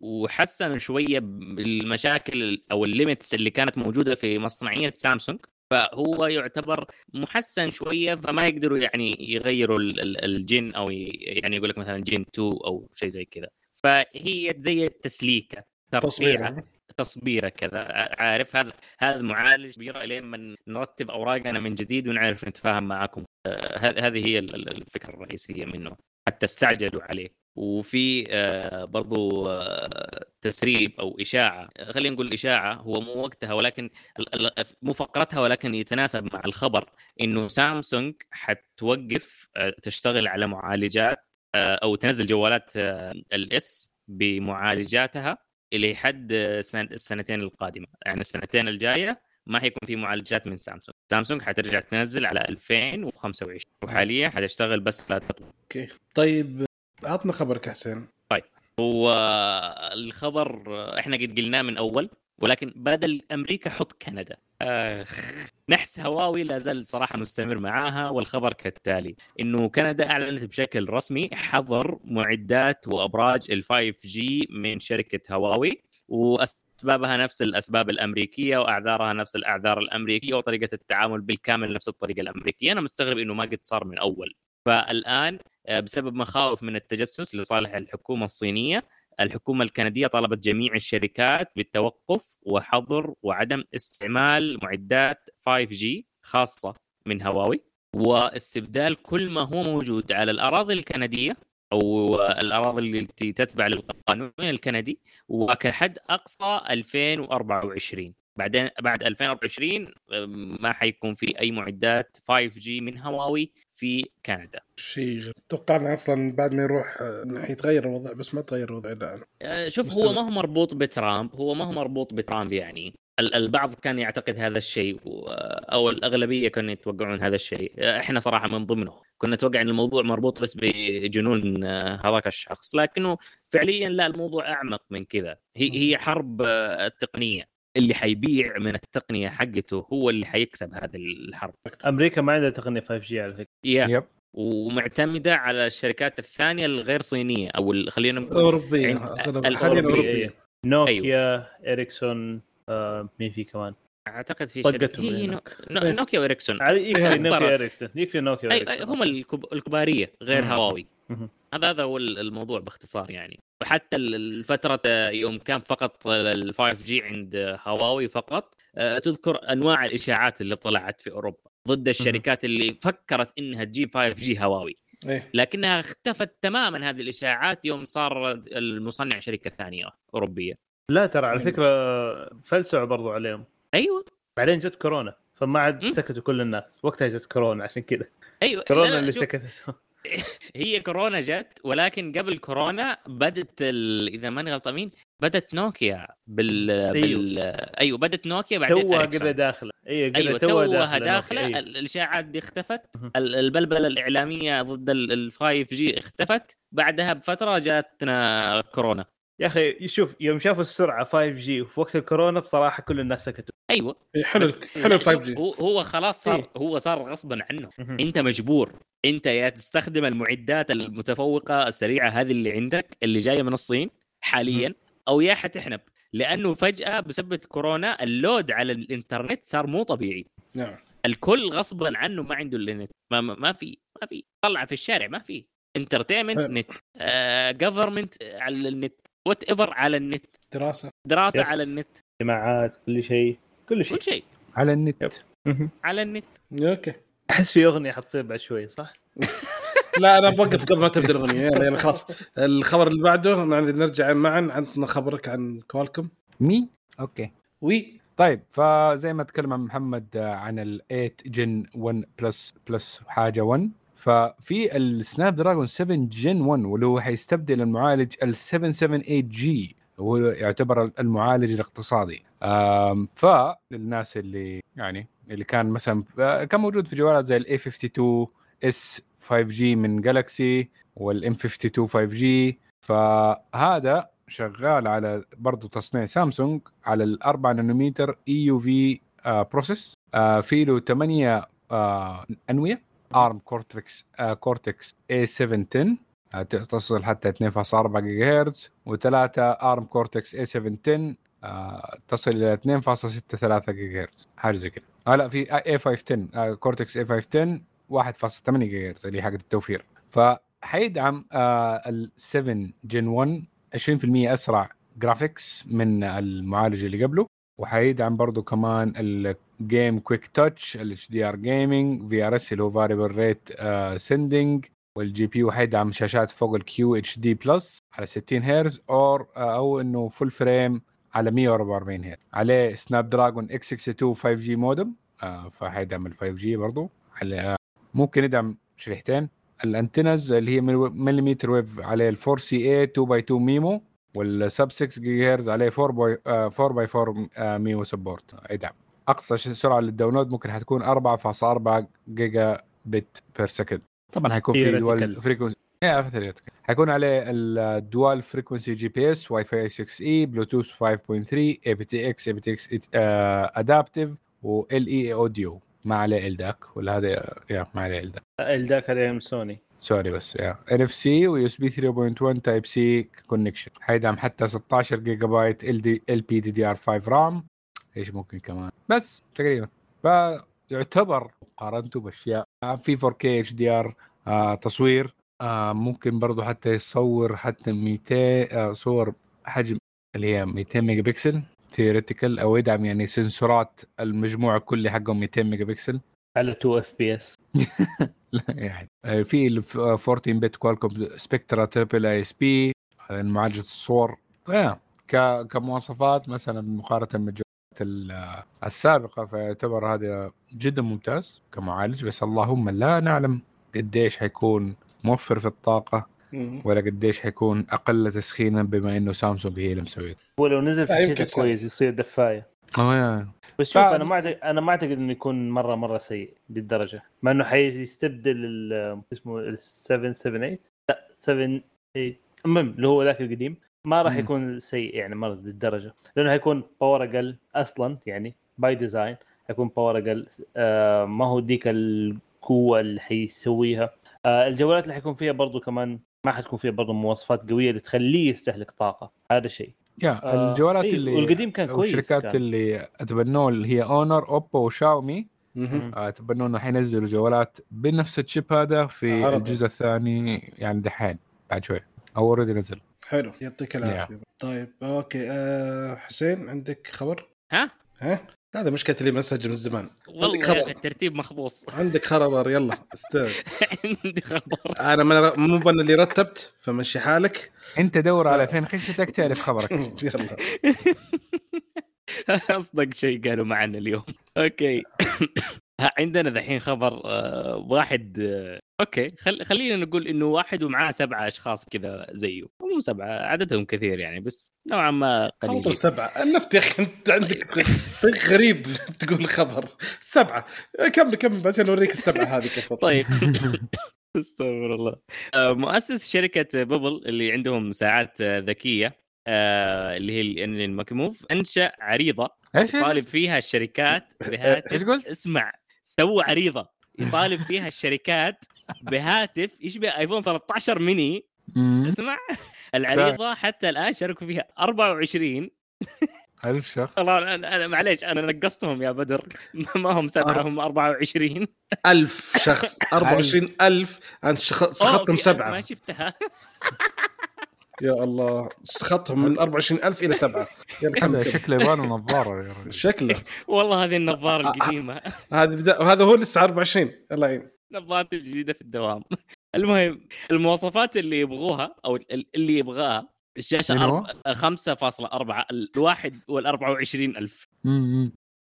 وحسنوا شويه بالمشاكل او الليميتس اللي كانت موجوده في مصنعيه سامسونج فهو يعتبر محسن شويه فما يقدروا يعني يغيروا الجين او يعني يقول لك مثلا جين اثنين او شيء زي كذا فهي زي التسليكه تصبيره تصبيره كذا عارف هذا هذا معالج بيرا لين من نرتب اوراقنا من جديد ونعرف نتفاهم معاكم هذه هي الفكره الرئيسيه منه حتى استعجلوا عليه وفي آه برضو آه تسريب أو إشاعة خلينا نقول إشاعة هو مو وقتها ولكن مو فقرتها ولكن يتناسب مع الخبر إنه سامسونج حتوقف آه تشتغل على معالجات آه أو تنزل جوالات آه الإس بمعالجاتها إلى حد آه السنتين القادمة يعني السنتين الجاية ما هيكون في معالجات من سامسونج سامسونج حترجع تنزل على ألفين وخمسة وعشرين وحاليا حتشتغل بس لا تطلع أوكي طيب عطنا خبرك حسين طيب والخبر احنا قد قلناه من اول ولكن بدل امريكا حط كندا اخ نحس هواوي لازال صراحه مستمر معاها والخبر كالتالي انه كندا اعلنت بشكل رسمي حظر معدات وابراج الفايف جي من شركه هواوي واسبابها نفس الاسباب الامريكيه واعذارها نفس الاعذار الامريكيه وطريقه التعامل بالكامل نفس الطريقه الامريكيه انا مستغرب انه ما قد صار من اول فالآن بسبب مخاوف من التجسس لصالح الحكومة الصينية الحكومة الكندية طالبت جميع الشركات بالتوقف وحظر وعدم استعمال معدات فايف جي خاصة من هواوي واستبدال كل ما هو موجود على الأراضي الكندية أو الأراضي التي تتبع للقانون الكندي وكحد أقصى ألفين وأربعة وعشرين بعدين بعد ألفين وأربعة وعشرين ما حيكون في أي معدات فايف جي من هواوي في كندا شيء توقعنا أصلاً بعد ما يروح يتغير الوضع بس ما تغير الوضع الآن شوف مستمع. هو ما هو مربوط بترامب هو ما هو مربوط بترامب يعني البعض كان يعتقد هذا الشيء أو الأغلبية كانوا يتوقعون هذا الشيء إحنا صراحة من ضمنه كنا نتوقع أن الموضوع مربوط بس بجنون هذاك الشخص لكنه فعلياً لا الموضوع أعمق من كذا هي هي حرب التقنية اللي حيبيع من التقنية حقته هو اللي حيكسب هذا الحرب أمريكا ما عندها تقنية فايف جي على فكرة yeah. yep. ومعتمدة على الشركات الثانية الغير صينية أو خلينا نقول أوروبية الأوروبية نوكيا إريكسون آه، مين في كمان أعتقد في شركة نوكيا وإريكسون يكفي نوكيا إريكسون يكفي نوكيا إريكسون هم الكبارية غير هواوي هذا هذا هو الموضوع باختصار يعني وحتى الفترة يوم كان فقط ال فايف جي عند هواوي فقط تذكر أنواع الإشاعات اللي طلعت في أوروبا ضد الشركات اللي فكرت إنها تجيب فايف جي هواوي لكنها اختفت تماما هذه الإشاعات يوم صار المصنع شركة ثانية أوروبية لا ترى على فكرة فلسعوا برضو عليهم أيوة بعدين جت كورونا فما عاد سكتوا كل الناس وقتها جت كورونا عشان كده أيوة كورونا اللي سكتت هي كورونا جت ولكن قبل كورونا بدت إذا ماني غلطان بدت نوكيا بال بال أيوة بدت نوكيا بعدين توها قبل داخلة أيوة أيوة توها داخلة الإشاعات دي اختفت البلبلة الإعلامية ضد ال فايف جي اختفت بعدها بفترة جاتنا كورونا يا أخي شوف يوم شافوا السرعة فايف جي في وقت الكورونا بصراحة كل الناس سكتوا أيوة حلو حلو فايف جي هو خلاص صار إيه؟ هو صار غصبا عنه أنت مجبور أنت يا تستخدم المعدات المتفوقة السريعة هذه اللي عندك اللي جاية من الصين حاليا أو يا حتحنب لأنه فجأة بسبب كورونا اللود على الإنترنت صار مو طبيعي نعم الكل غصبا عنه ما عنده النت ما ما في ما في طلع في الشارع ما في انترتينمنت نت جوفرمنت آه, على النت whatever على النت دراسة دراسة yes. على النت جماعات كل شيء كل شيء كل شيء على النت على النت اوكي. احس في اغنيه حتصير بعد شوي صح؟ لا انا بوقف قبل ما تبدا الاغنيه. يعني خلاص الخبر اللي بعده نرجع معا. عندنا خبرك عن كوالكوم مي اوكي وي. طيب فزي ما تكلم عن محمد عن ال ثمانية جن واحد بلس بلس حاجه واحد، ففي السناب دراجون سبعة جن واحد واللي هو حيستبدل المعالج ال سبعمية سبعة وسبعين جي وهو يعتبر المعالج الاقتصادي. فالناس اللي يعني اللي كان مثلا كان موجود في جوالات زي ال إيه خمسة وخمسين إس فايف جي من جالكسي وال إم خمسة وخمسين فايف جي، فهذا شغال على برضو تصنيع سامسونج على الأربعة نانومتر إي يو في بروسيس، في له ثمانية أنوية آرم كورتكس كورتكس إيه سبعمية وعشرة تصل حتى اثنين فاصلة أربعة جيجا هرتز، وثلاثة آرم كورتكس إيه سبعمية وعشرة تصل إلى اثنين فاصلة ستة ثلاثة جيجا هرتز حاجة زي كده. آه لا في إيه خمسمية وعشرة كورتكس إيه خمسمية وعشرة واحد فاصلة ثمانية جيجا هرتز اللي حق التوفير. فحيدعم ال سبعة جن واحد عشرين بالمية أسرع جرافيكس من المعالج اللي قبله، وحيدعم برضو كمان الجيم كويك تاتش، الاتش دي ار جيمنج، في ار اس اللي هو فاريبل ريت سندنج، والجي بي وحيدعم شاشات فوق الكيو اتش دي بلس على ستين هرتز أو أو إنه فول فريم على مية وأربعة وأربعين هرتز. عليه سناب دراجون إكس اكس اثنين فايف جي مودم، فحيدعم ال فايف جي برضو. على ممكن يدعم شريحتين. الانتنز اللي هي مليمتر ويف عليه الفور سي اي تو باي تو ميمو، والسب ستة جيجا هرتز عليه فور باي فور ميمو سبورت يدعم. اقصى سرعه للداونلود ممكن حتكون أربعة فاصلة أربعة جيجا بت بير سكند. طبعا حيكون في دول فريكونسي، حيكون عليه الدوال فريكونسي جي بي اس، واي فاي ستة اي، بلوتوث خمسة نقطة ثلاثة، اي بي تي اكس، اي بي تي اكس ادابتيف، وال اي اوديو. ما عليه إلداك ولا هذا يا ما عليه إلداك إلداك هذا من سوني سوري بس يا إن إف سي و يو إس بي ثلاثة نقطة واحد Type-C connection. حيدعم حتى ستة عشر جيجا بايت إل بي دي دي آر خمسة رام. إيش ممكن كمان بس تقريبا يعتبر قارنته بأشياء في فور كي إتش دي آر آه تصوير، آه ممكن برضو حتى يصور حتى مئتين آه صور حجم اللي هي مئتين ميجا بكسل theoretical، أو يدعم يعني سنسورات المجموعة كلها حقهم مئتين ميجا بكسل على تو إف بي إس. لا يعني في ال أربعتاشر بت كوالكوم سبكترا تريبل اي اس بي معالجة الصور. آه. ك كمواصفات مثلا مقارنة بالجوالات السابقة فيعتبر هذا جدا ممتاز كمعالج، بس اللهم لا نعلم قديش حيكون موفر في الطاقة ولا قديش حيكون أقل تسخينا، بما إنه سامسونج هي اللي مسويته. ولو نزل في شيء كويس يصير دفاية. أوه. بس شوف أنا ما أنا ما أعتقد إنه يكون مرة مرة سيء للدرجة، ما إنه حيستبدل ال اسمه ال سبعمية سبعة وسبعين لا سبعة وسبعين المهم اللي هو ذاك القديم ما راح يكون سيء يعني مرة للدرجة، لأنه هيكون باور أقل أصلاً يعني باي ديزاين هيكون باور أقل، آه ما هو ديك القوة اللي حيسويها. آه الجوالات اللي حيكون فيها برضو كمان ما حتكون فيها برضو مواصفات قوية اللي تخليه يستهلك طاقة هذا الشيء. يا آه الجوالات أيه. اللي والقديم كان كويس. الشركات كان. اللي اتبنوا اللي هي اونر اوبو وشاومي اتبنوا حينزلوا جوالات بنفس الشيب هذا في عربي. الجزء الثاني يعني دحين بعد شوي او اوريدي نزل. حلو يعطيك العافيه. طيب اوكي أه حسين عندك خبر؟ ها ها هذا مشكلة اللي مسج من زمان. والله الترتيب مخبوص. عندك خبر يلا استنى. عندي خبر. أنا ما مو بنا اللي رتبت فمشي حالك. أنت دور على فين خشتك تعرف خبرك. يلا. أصدق شيء قالوا معنا اليوم. أوكي. عندنا ذحين خبر واحد. أوكي خل خلينا نقول إنه واحد ومعاه سبعة أشخاص كذا زيه. مو سبعة عددهم كثير يعني بس نوعا ما قليل. خطر سبعة ألفت يا أخي أنت عندك غريب تقول خبر سبعة كم كم بس نوريك السبعة هذه كيف. طيب استغفر الله. مؤسس شركة بابل اللي عندهم ساعات ذكية اللي هي الإن المكموف أنشأ عريضة يطالب فيها الشركات بهاتف اسمع سووا عريضة يطالب فيها الشركات بهاتف يشبه آيفون ثلاثة عشر ميني. اسمع العريضة حتى الآن شاركوا فيها أربعة وعشرين ألف شخص. طبعا أنا معليش أنا نقصتهم يا بدر ما هم سبعة هم أربعة وعشرين ألف شخص أربعة وعشرين ألف أنت شخصتهم سبعة ما شفتها يا الله سخطهم من أربعة وعشرين ألف إلى سبعة. شكله يبان النظارة شكله والله هذه النظارة القديمة هذا وهذا هو لسه أربعة وعشرين. الله يعين النظارات الجديدة في الدوام. المهم المواصفات اللي يبغوها أو اللي يبغاها الشاشة خمسة فاصلة أربعة الواحد والأربعة وعشرين ألف.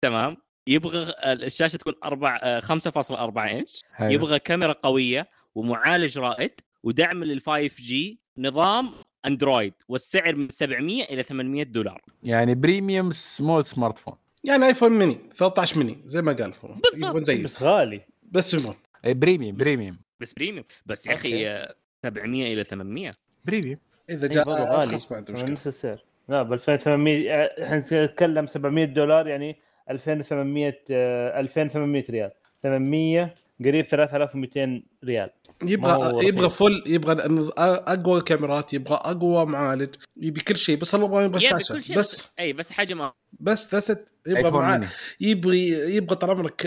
تمام. يبغى الشاشة تكون أربعة خمسة فاصلة أربعة إنش. يبغى كاميرا قوية ومعالج رائد ودعم لل فايف جي نظام أندرويد والسعر من سبعمية إلى ثمانمية دولار. يعني بريميوم مود سمارت فون يعني آيفون ميني ثلاثة عشر ميني زي ما قال هو. بس غالي بس مود. بريميوم بريميوم بس بريميوم بس يا أخي سبعمية إلى ثمانمية بريميوم. إذا جاء غالي نفس السعر. لا ب ألفين وثمانمية إحنا نتكلم سبعمية دولار يعني ألفين وثمانمية ألفين وثمانمية ريال ثمانمية قريب ثلاثة آلاف ومئتين ريال. يبغى يبغى فل يبغى اقوى كاميرات يبغى اقوى معالج يبي كل شيء بس الله ما يبغى شاشه بس اي بس حجم بس بس يبغى معالج يبغى يبغى طال عمرك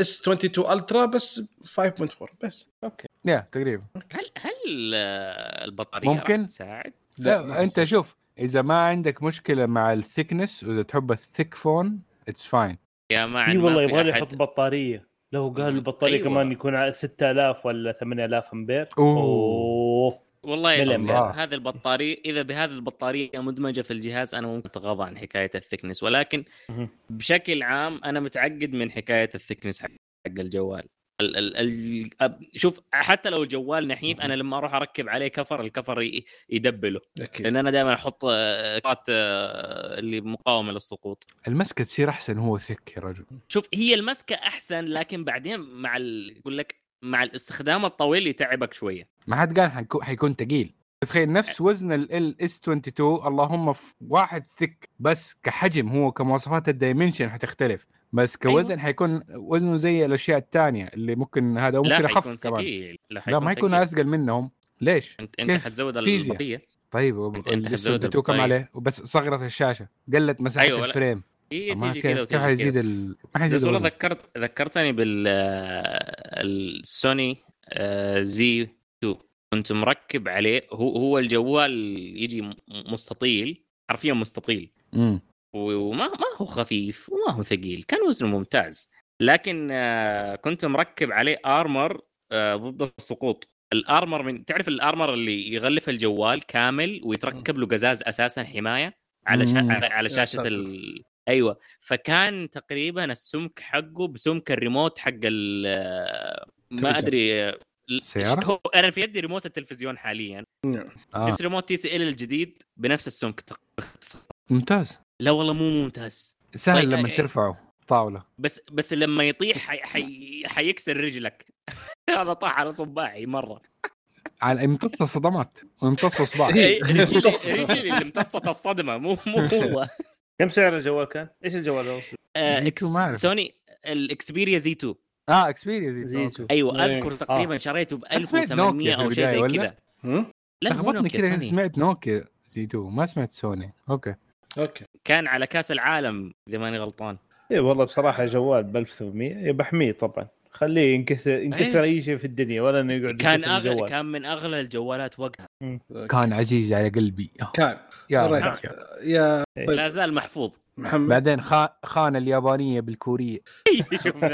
إس توينتي تو ألترا بس خمسة فاصلة أربعة بس. اوكي يا تقريبا. هل هل البطاريه ممكن تساعد؟ لا, لا انت شوف اذا ما عندك مشكله مع الثيكنس واذا تحب الثيك فون اتس فاين. يا ما عندي والله يبغى لي يحط بطاريه لو قال البطارية أيوة. كمان يكون على ستة آلاف ولا ثمانية آلاف أمبير. أوه والله يا هذا البطارية إذا بهذا البطارية مدمجة في الجهاز أنا ممكن أتغاضى عن حكاية الثيكنس ولكن م- بشكل عام أنا متعقد من حكاية الثيكنس حق الجوال ال- ال- ال- شوف حتى لو الجوال نحيف أنا لما أروح أركب عليه كفر الكفر ي- يدبله أكيد. لأن أنا دائما أحط كات اللي مقاومة للسقوط. المسكة تصير أحسن هو ثك يا رجل. شوف هي المسكة أحسن لكن بعدين مع ال... أقول لك مع الاستخدام الطويل يتعبك شوية. ما حد قال حيكون حيكون تقيل. تخيل نفس وزن ال إس توينتي تو اللهم في واحد ثك بس كحجم هو كمواصفات الدايمنشن حتختلف بس كوزن أيوة. حيكون وزنه زي الأشياء التانية اللي ممكن هذا ممكن أخف كمان. لا ما يكون أثقل منهم. ليش؟ أنت أنت حتزود البطارية. طيب أنت, انت حتزود البطارية كم عليه وبس صغرت الشاشة قلت مساحة أيوة الفريم. إيه تيجي كده وتيجي كده. حيزيد ال. ما حيزيد. والله ذكرت ذكرتني بال السوني زي تو كنت مركب عليه هو هو الجوال يجي مستطيل حرفيا مستطيل. أمم. وما ما هو خفيف وما هو ثقيل كان وزنه ممتاز لكن كنت مركب عليه آرمر ضد السقوط. الآرمر من تعرف الآرمر اللي يغلف الجوال كامل ويتركب له قزاز أساسا حماية على شا... على شاشة ال... أيوة. فكان تقريبا السمك حقه بسمك الريموت حق ال... ما أدري سيارة؟ أنا في يدي ريموت التلفزيون حاليا آه. جبت ريموت تي سي إل الجديد بنفس السمك تق... ممتاز. لا والله مو ممتاز سهل لما ترفعه طاولة بس بس لما يطيح حي... حيكسر رجلك. أنا طاح على صباعي مرة على امتص صدمات وامتص صباعي رجلي اللي امتصت الصدمة مو مو هو. كم سعر الجوال كان؟ إيش الجوال هو؟ آه سوني الإكسبيريا زي تو آه إكسبيريا زي تو أيوة أذكر تقريبا شريته بألف وثمانمية أو شيء زي كذا. لخبطني كذا سمعت نوكيا زي تو ما سمعت سوني. أوكي أوكي. كان على كاس العالم إذا ماني غلطان. إيه والله بصراحة جوال بألف وثمانمية يبحميه طبعا خليه ينكسر ينكسر أي شيء في الدنيا ولا نقعد. كان أغلى كان من أغلى الجوالات وقتها. كان عزيز على قلبي. كان يا رجل يا لا زال محفوظ. محمد بعدين خان اليابانية بالكورية. شوف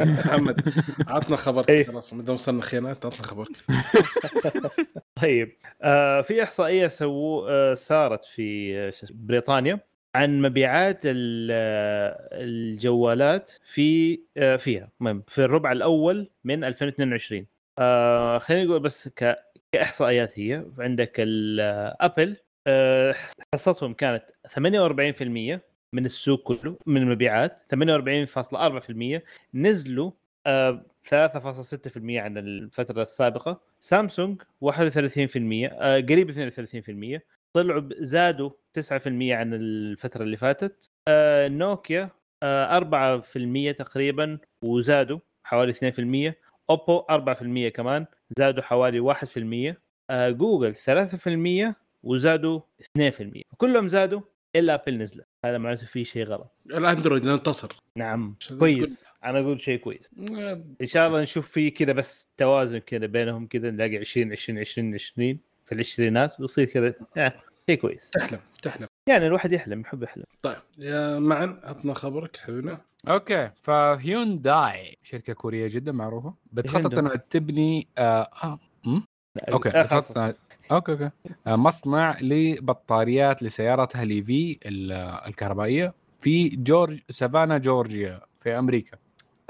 محمد عطنا خبرك خلاص مدام وصلنا خيانات عطنا خبرك. طيب آه في إحصائية سووا آه صارت في بريطانيا عن مبيعات الجوالات في آه فيها في الربع الأول من ألفين واثنين وعشرين. آه خلينا نقول بس كإحصائيات هي عندك الأبل آه حصتهم كانت ثمانية وأربعين بالمية من السوق كله من المبيعات ثمانية وأربعين فاصلة أربعة بالمية نزلوا آه ثلاثة فاصلة ستة بالمية عن الفترة السابقة. سامسونج واحد وثلاثين بالمية آه قريب اثنين وثلاثين بالمية طلعوا زادوا تسعة بالمية عن الفترة اللي فاتت. آه نوكيا آه أربعة بالمية تقريبا وزادوا حوالي اثنين بالمية. أوبو أربعة بالمية كمان زادوا حوالي واحد بالمية. آه جوجل ثلاثة بالمية وزادوا اثنين بالمية. كلهم زادوا إلا أبل نزلت. هذا معناته في شيء غلط. الاندرويد انتصر. نعم كويس انا اقول شيء كويس ان شاء الله نشوف فيه كذا بس توازن كذا بينهم كذا نلاقي عشرين عشرين عشرين عشرين في العشرينات بيصير كذا يعني شيء كويس. تحلم تحلم يعني الواحد يحلم يحب يحلم. طيب معا عطنا خبرك حلونا. اوكي فهيونداي شركة كورية جدا معروفة بتخطط انها تبني آه, آه. اوكي بتخطط أنا... اوكي اوكي آه مصنع لبطاريات لسيارات هالي في الكهربائية في جورج سافانا جورجيا في امريكا.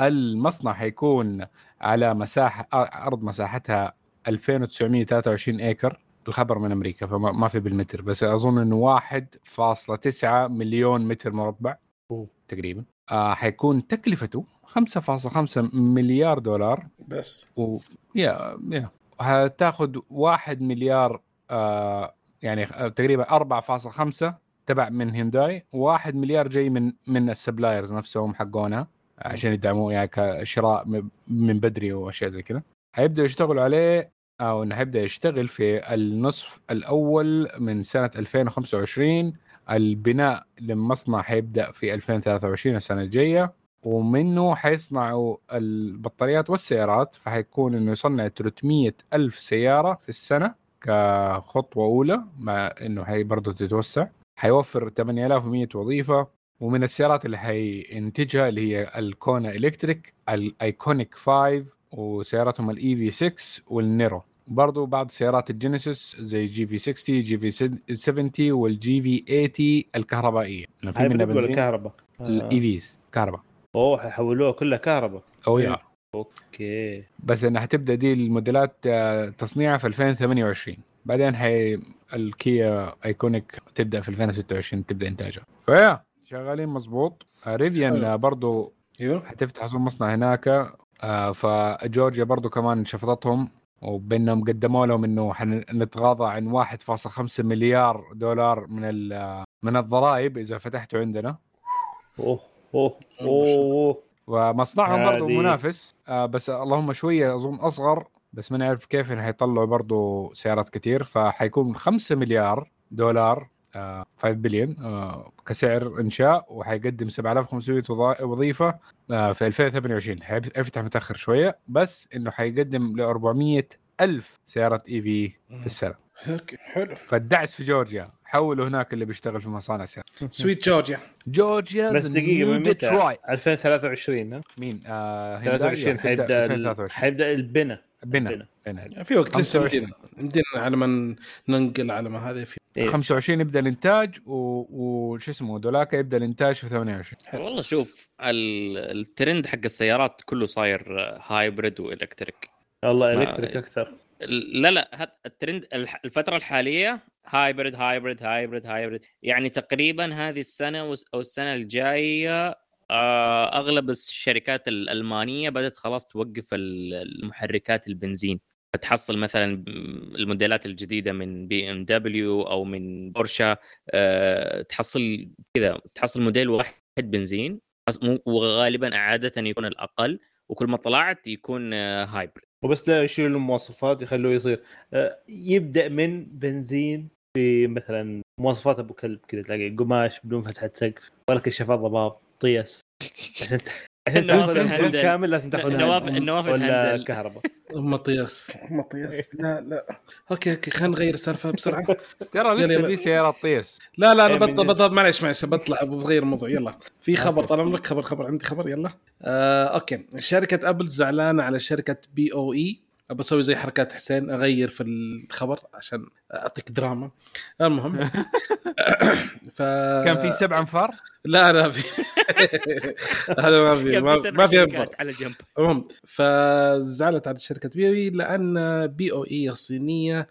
المصنع حيكون على مساحة ارض مساحتها ألفين وتسعمية وثلاثة وعشرين ايكر. الخبر من امريكا فما ما في بالمتر بس اظن انه واحد فاصلة تسعة مليون متر مربع تقريبا. آه حيكون تكلفته خمسة فاصلة خمسة مليار دولار بس و يا يا هتاخذ واحد مليار آه يعني تقريبا أربعة فاصلة خمسة تبع من هيونداي واحد مليار جاي من من السبلايرز نفسهم حقونا عشان يدعموه يعني كشراء من بدري واشياء زي كده. هيبدأ يشتغل عليه او انه هيبدأ يشتغل في النصف الاول من سنة ألفين وخمسة وعشرين. البناء للمصنع هيبدأ في ألفين وثلاثة وعشرين السنة الجاية ومنه حيصنعوا البطاريات والسيارات. فهيكون انه يصنع ثلاثمية ألف سيارة في السنة كخطوة أولى مع انه هي برضه تتوسع. هيوفر ثمانية آلاف ومية وظيفة ومن السيارات اللي هينتجها اللي هي الكونا إلكتريك الأيكونيك خمسة وسياراتهم الإي في ستة والنيرو برضو بعض سيارات الجينيسيس زي جي في ستين جي في سبعين والجي في ثمانين الكهربائية. في منها بنزين الكهرباء الإي فيز كهرباء أوه حيحولوها كلها كهرباء أو يا أوكي. بس أنها هتبدأ دي الموديلات تصنيعها في ألفين وثمانية وعشرين بعدين هي الكيا أيكونيك تبدأ في ألفين وستة وعشرين تبدأ إنتاجها. فيا شغالين مظبوط. ريفيان برضو هتفتح زون مصنع هناك. آه فجورجيا برضو كمان شفطتهم وبينهم قدموا لهم انه حنتغاضى عن واحد فاصلة خمسة مليار دولار من من الضرائب اذا فتحتوا عندنا. اوه اوه اوه ومصنعهم برضو منافس آه بس اللهم شويه اظن اصغر بس ما نعرف كيف انه حيطلعوا برضو سيارات كتير. فحيكون خمسة مليار دولار آه خمسة بليون آه كسعر انشاء وحيقدم سبعة آلاف وخمسمية وظيفة في ألفين وثمانية وعشرين. حيفتح متأخر شوية بس إنه حيقدم ل أربعمية ألف سيارة إي في في السنة. حلو. فالدعس في جورجيا حولوا هناك اللي بيشتغل في مصانع سيارات. سويت جورجيا. جورجيا. بس دقيقة من متى؟ ألفين وثلاثة وعشرين مين؟ آه ثلاثة وعشرين حيبدأ حيبدأ البناء. بنا بنا في وقت لسه مدينة مدينة على ما ننقل على ما هذا في إيه؟ خمسة وعشرين يبدأ الانتاج وش اسمه دولاك يبدأ الانتاج في ثمانية وعشرين. والله شوف الترند حق السيارات كله صاير هايبريد وإلكتريك. الله إلكتريك أكثر. لا لا الترند الفترة الحالية هايبريد هايبريد هايبريد هايبريد يعني تقريبا هذه السنة أو السنة الجاية اغلب الشركات الالمانيه بدات خلاص توقف المحركات البنزين. فتحصل مثلا الموديلات الجديده من بي ام دبليو او من بورشه تحصل كذا تحصل موديل واحد بنزين وغالبا عاده يكون الاقل وكل ما طلعت يكون هايبرد وبس لا يشيل المواصفات يخلوه يصير يبدا من بنزين في مثلا مواصفات ابو كلب كذا تلاقي قماش بدون فتحه سقف ولا كشافات ضباب طيس عشان عشان تاخذ كامل لازم تاخذ النوافذ النوافذ ولا الكهرباء مطياس مطياس لا لا اوكي اوكي خلينا نغير سالفه بسرعه. ترى لسه في سياره طيس. لا لا انا بطل بطل معلش معلش بطلع بغير موضوع. يلا في خبر طال عمرك خبر خبر عندي خبر يلا آه، اوكي. شركه ابل زعلانه على شركه بي او اي. ابى اسوي زي حركات حسين اغير في الخبر عشان اعطيك دراما. المهم ف... كان في سبع انفار لا لا في هذا ما في ما في انفار على جنب. المهم فزعلت على شركه بي او اي لان بي او اي الصينيه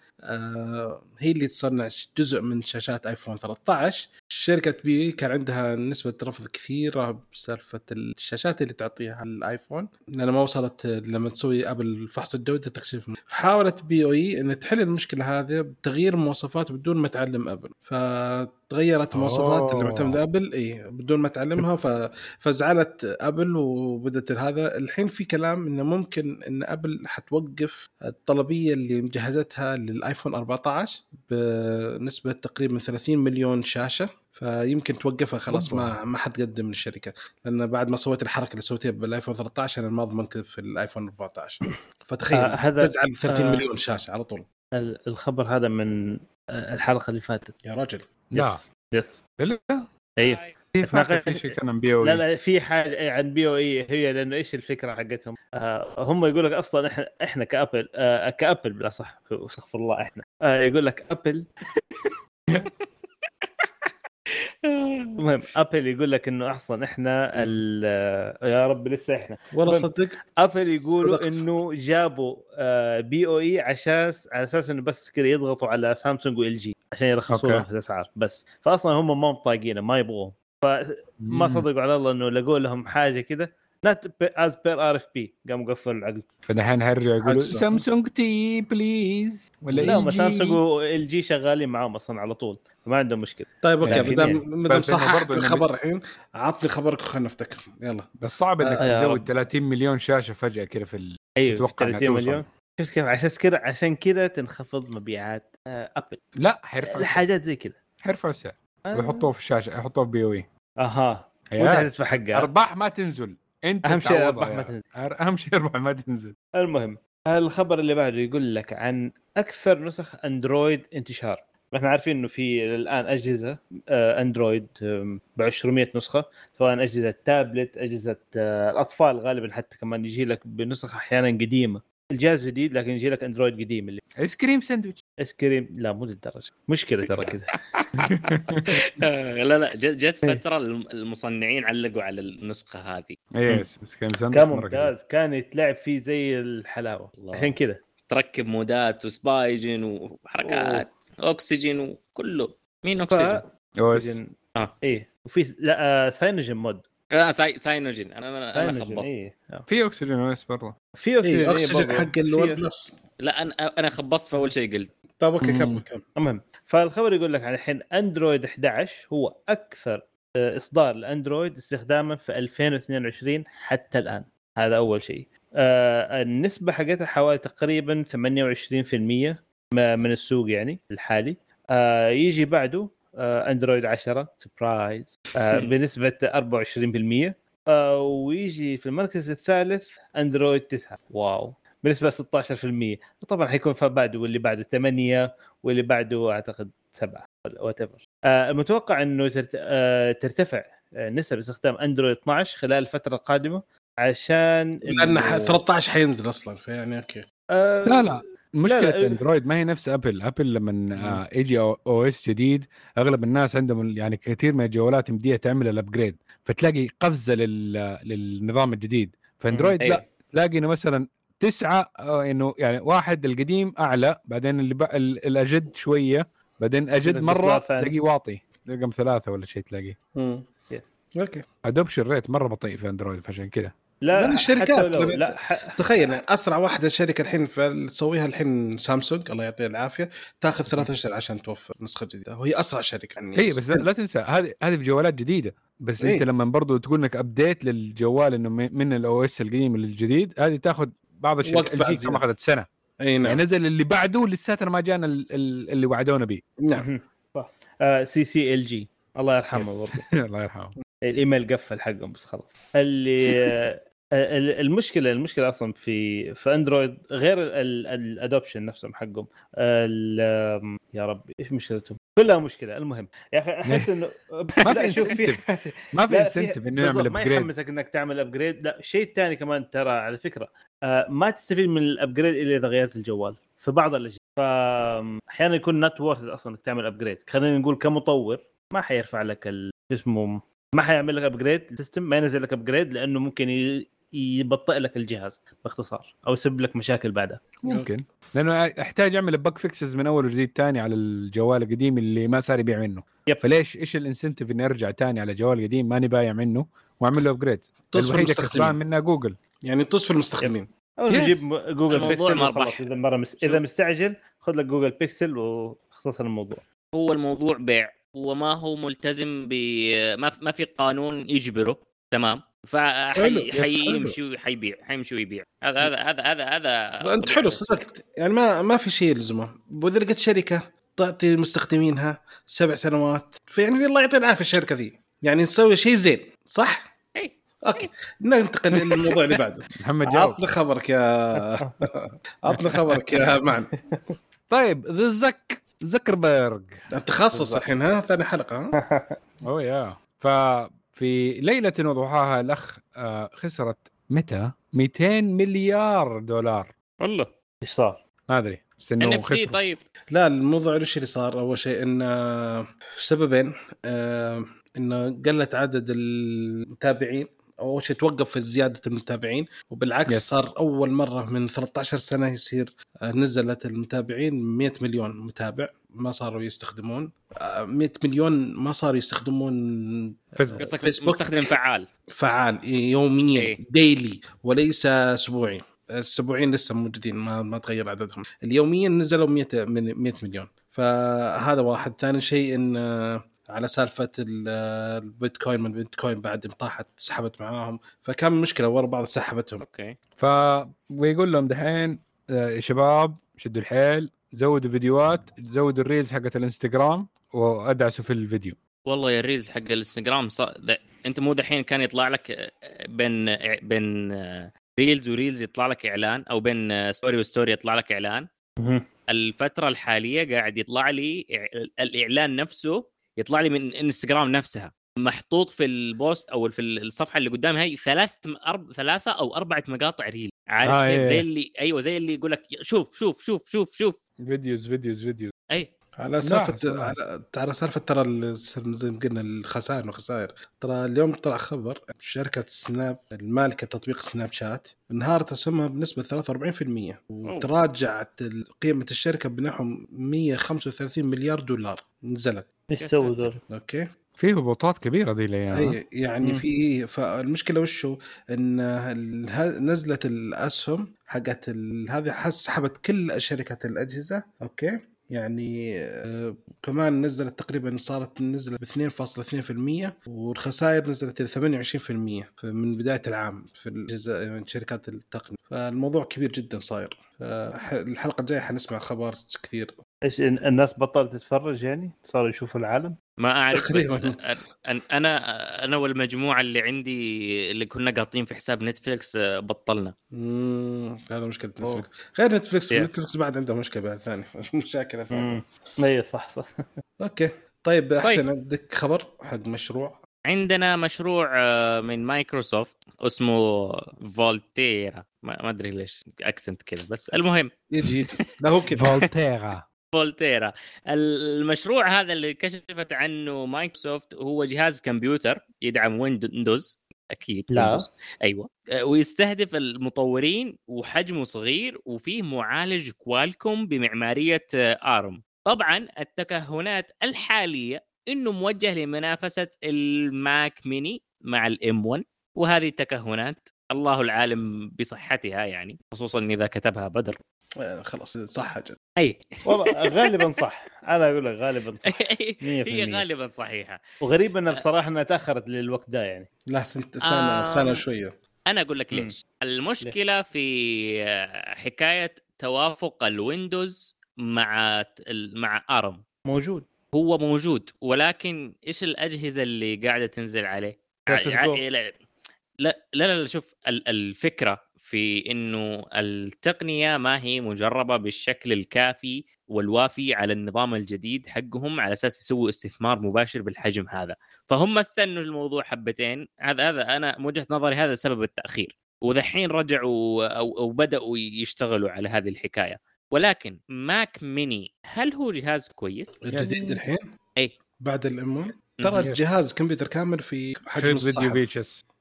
هي اللي تصنع جزء من شاشات ايفون ثلاثة عشر. شركه بي او اي كان عندها نسبه رفض كثيره بسالفه الشاشات اللي تعطيها الايفون لأنها ما وصلت لما تسوي قبل فحص الجوده تكشف. حاولت بي او اي ان تحل المشكله هذه بتغيير مواصفات بدون ما تعلم ابل. فتغيرت مواصفات اللي معتمده ابل اي بدون ما تعلمها فزعلت ابل وبدت هذا. الحين في كلام انه ممكن ان ابل حتوقف الطلبيه اللي مجهزتها للايفون أربعة عشر بنسبه تقريبا ثلاثين مليون شاشه. فيمكن توقفها خلاص ما ما حد قدم للشركه لان بعد ما سويت الحركه اللي سويتها بالايفون ثلاثة عشر انا ما ضمنت في الايفون أربعة عشر. فتخيل تزعل ثلاثين مليون شاشه على طول. الخبر هذا من الحلقه اللي فاتت يا رجل. لا يس لا ايوه في كان بي او اي. لا لا في حاجه عن بي او اي هي لانه ايش الفكره حقتهم. آه هم يقول لك اصلا احنا احنا كابل آه كابل بلا صح استغفر الله احنا آه يقول لك ابل المهم ابل يقول لك انه اصلا احنا يا رب لسه احنا ولا صدق. ابل يقولوا انه جابوا بي او اي عشان على اساس انه بس كده يضغطوا على سامسونج وال جي عشان يرخصوا لهم في الاسعار بس. فاصلا هم ما مطاقين ما يبغوهم فما صدقوا على الله انه لقوا لهم حاجه كده not as per آر إف بي. قام قفل العقل فدحين هرجع يقولوا سامسونج تي بليز ولا لا ما سامسونج وال جي شغالين معاهم اصلا على طول ما عندهم مشكله. طيب اوكي مدام مدام صح الخبر الحين عطني خبرك وخلنا نفتكر يلا. بس صعب انك آه تزود ثلاثين مليون شاشه فجاه كده في ال... أيوه. تتوقع ثلاثين مليون شفت كيف عشان كده عشان كده تنخفض مبيعات آه ابل. لا حرفه الحاجات زي كده حرفه سعر آه. ويحطوه في الشاشة يحطوه في بي او اي اها وانت هتدفع حقها ارباح ما تنزل انت اهم شيء ارباح ما تنزل اهم شيء ارباح ما تنزل. المهم الخبر اللي بعده يقول لك عن اكثر نسخ اندرويد انتشار. احنا عارفين انه في الان اجهزه اندرويد ب عشرمية نسخه سواء اجهزه تابلت اجهزه الاطفال غالبا حتى كمان يجي لك بنسخ احيانا قديمه الجهاز جديد لكن يجي لك اندرويد قديم اللي ايس كريم ساندويتش ايس كريم. لا مو للدرجه مشكله ترى كذا لا لا جت فتره المصنعين علقوا على النسخه هذه ايس ايس كريم ساندويتش كان كان يتلعب فيه زي الحلاوه عشان كذا تركب مودات وسبايجن وحركات أكسجين وكله مين أكسجين أوس آه إيه وفي لا ساينوجين مود لا ساي ساينوجين أنا أنا خبصت إيه. في أكسجين أوس برضه في أكسجين, إيه. أكسجين إيه حق الوان بلس لا أنا أنا خبصت في أول شيء قلت طب أوكي كمل كمل. المهم فالخبر يقول لك على الحين أندرويد إحدى عشر هو أكثر إصدار لأندرويد استخداما في ألفين واثنين وعشرين حتى الآن. هذا أول شيء. آه النسبة حقتها حوالي تقريبا ثمانية وعشرين بالمية من السوق يعني الحالي. آه يجي بعده آه اندرويد عشرة سبرايز آه بنسبة أربعة وعشرين بالمية آه ويجي في المركز الثالث اندرويد تسعة واو بنسبة ستة عشر بالمية. طبعا حيكون فبعده واللي بعده ثمانية واللي بعده اعتقد سبعة واتفر. آه المتوقع انه ترتفع نسبة استخدام اندرويد اثنا عشر خلال الفترة القادمة عشان لأن ثلاثة عشر حينزل اصلا فيعني اوكي آه لا لا مشكلة لا. اندرويد ما هي نفس ابل. ابل لما يجي او اس جديد اغلب الناس عندهم يعني كثير من الجوالات مدية تعمل الابجريد فتلاقي قفزة للنظام الجديد. فاندرويد لا أيه. تلاقي انه مثلا تسعة انه يعني واحد القديم اعلى بعدين اللي بقى الاجد شوية بعدين اجد مرة تلاقي واطي رقم ثلاثة ولا شيء تلاقيه اوكي. ادوبشن ريت مرة بطيء في اندرويد فعشان كده لا الشركات لو... لا ح... تخيل اسرع واحده شركه الحين تسويها الحين سامسونج الله يعطيها العافيه تاخذ ثلاثة اشهر عشان توفر نسخه جديده وهي اسرع شركه عني اي بس لا تنسى هذه هذه في جوالات جديده بس هي. انت لما برضو تقول لك ابديت للجوال انه من الاو اس القديم للجديد هذه تاخذ بعض الشركات ما اخذت سنه يعني نزل اللي بعده لساتنا ما جانا اللي وعدونا به. نعم صح سي سي ال جي الله يرحمه برضو الله يرحمه الايميل قفل حقهم بس خلاص اللي المشكله المشكله اصلا في في اندرويد غير الادوبشن نفسهم حقهم يا ربي ايش مشكلتهم كلها مشكله. المهم يا اخي احس انه ما في انسنتف ما في انسنتف انه يعمل ابجريد ما يحمسك انك تعمل ابجريد. لا شيء ثاني كمان ترى على فكره ما تستفيد من الابجريد الا اذا غيرت الجوال في بعض الاشياء فاحيانا يكون نت وورث اصلا انك تعمل ابجريد. خلينا نقول كمطور ما حيرفع لك اسمه ما حيعمل لك ابجريد السيستم ما ينزل لك ابجريد لانه ممكن يبطئ لك الجهاز باختصار او يسبب لك مشاكل بعدها ممكن لانه احتاج اعمل باك فيكسز من اول وجديد تاني على الجوال القديم اللي ما صار يبيع منه يب. فليش ايش الانسنتيف اني ارجع تاني على جوال قديم ماني بايع منه واعمل له ابجريد. الوحيد كسبان منه جوجل يعني تصفي المستخدمين او نجيب جوجل بيكسل وخلاص. اذا مره مس... اذا مستعجل خذ لك جوجل بيكسل واختصر الموضوع. هو الموضوع بيع وما هو ملتزم ب ما في قانون يجبره تمام فحيمشي وحيبيع حيمشي ويبيع. هذا هذا هذا هذا هذا انت حلو صدق يعني ما ما في شيء يلزمه. واذا لقيت شركه تعطي مستخدمينها سبع سنوات فيعني الله يعطي العافيه الشركه ذي يعني نسوي شيء زين صح اي اوكي. ننتقل للموضوع اللي بعده محمد جاوب. عطنا خبرك يا عطنا خبرك يا معن طيب ذا زك زكربيرغ التخصص الحين ها ثاني حلقة ها أوه يا ففي ليلة وضحاها الأخ خسرت متى مئتين مليار دولار والله إيش صار ما أدري بس إنه خسر. طيب لا الموضوع إيش اللي صار أول شيء إنه سببين آه إنه قلت عدد المتابعين أو شيء توقف في زيادة المتابعين وبالعكس yes. صار أول مرة من ثلاثة عشر سنة يصير نزلت المتابعين مئة مليون متابع ما صاروا يستخدمون مئة مليون ما صاروا يستخدمون فيسبوك مستخدم فعال فعال يوميا إيه. ديلي وليس أسبوعي السبوعين لسه موجودين ما ما تغير عددهم اليوميا نزلوا مئة مليون فهذا واحد ثاني شيء إن على سالفة البيتكوين من البيتكوين بعد مطاحت سحبت معاهم فكان مشكلة ورا بعض سحبتهم أوكي فبيقول لهم دحين شباب شدوا الحيل زودوا فيديوهات زودوا الريلز حقة الانستغرام وأدعسوا في الفيديو والله يا الريلز حق الانستغرام ص... ده... أنت مو دحين كان يطلع لك بين بين ريلز وريلز يطلع لك إعلان أو بين ستوري وستوري يطلع لك إعلان الفترة الحالية قاعد يطلع لي الإعلان نفسه يطلع لي من انستغرام نفسها محطوط في البوست او في الصفحه اللي قدامها هي ثلاث أرب... ثلاثه او اربعه مقاطع ريل عارف آه إيه. زي اللي ايوه زي اللي يقول لك شوف شوف شوف شوف شوف فيديوز فيديوز فيديوز اي على سالفه على ترى سالفه ترى زي ما قلنا الخسائر والخسائر ترى اليوم طلع خبر شركه سناب المالكه تطبيق سناب شات انهارت اسهمها بنسبه ثلاثة وأربعين بالمئة وتراجعت قيمه الشركه بنحو مئة وخمسة وثلاثين مليار دولار نزلت ايش سووا دول؟ اوكي فيه هبوطات كبيره ذي الايام يعني في فالمشكله وش هو ان نزله الاسهم حقت هذه سحبت كل شركات الاجهزه اوكي يعني آه كمان نزلت تقريبا صارت نزلت ب اثنين فاصلة اثنين بالمئة والخسائر نزلت إلى ثمانية وعشرين بالمئة من بداية العام في الأجهزة من شركات التقنية فالموضوع كبير جدا صاير الحلقة الجاية حنسمع خبر كثير إيش الناس بطلت تتفرج يعني صاروا يشوفوا العالم ما أعرف بس أنا أنا والمجموعة اللي عندي اللي كنا قاطين في حساب نتفليكس بطلنا هذا مشكلة نتفليكس غير نتفليكس yeah. نتفليكس بعد عنده مشكلة ثانية مشاكل ثانية أي صح صح أوكي طيب أحسن عندك خبر حق مشروع عندنا مشروع من مايكروسوفت اسمه فولتيرا ما أدري ليش أكسنت كده بس المهم يجي لا هو كده فولتيرا فولتيرا المشروع هذا اللي كشفت عنه مايكروسوفت هو جهاز كمبيوتر يدعم ويندوز أكيد لا ويندوز. أيوة ويستهدف المطورين وحجمه صغير وفيه معالج كوالكوم بمعمارية آرم طبعا التكهنات الحالية إنه موجه لمنافسة الماك ميني مع الام واحد وهذه التكهنات الله العالم بصحتها يعني خصوصا إذا كتبها بدر خلاص صح جدا اي والله غالبا صح انا اقول لك غالبا صح هي غالبا صحيحه وغريب انها بصراحه انها تاخرت للوقت ده يعني لا سنه سنه, آه سنة شويه انا اقول لك ليش م. المشكله في حكايه توافق الويندوز مع مع آرم موجود هو موجود ولكن ايش الاجهزه اللي قاعده تنزل عليه لا لا لا شوف الفكره في إنه التقنية ما هي مجربة بالشكل الكافي والوافي على النظام الجديد حقهم على أساس يسووا استثمار مباشر بالحجم هذا فهم استنوا الموضوع حبتين هذا هذا أنا وجهة نظري هذا سبب التأخير وذحين رجعوا أو, أو بدأوا يشتغلوا على هذه الحكاية ولكن ماك ميني هل هو جهاز كويس؟ الجديد الحين؟ أي بعد الأمور؟ ترى الجهاز كمبيوتر كامل في حجم الصحب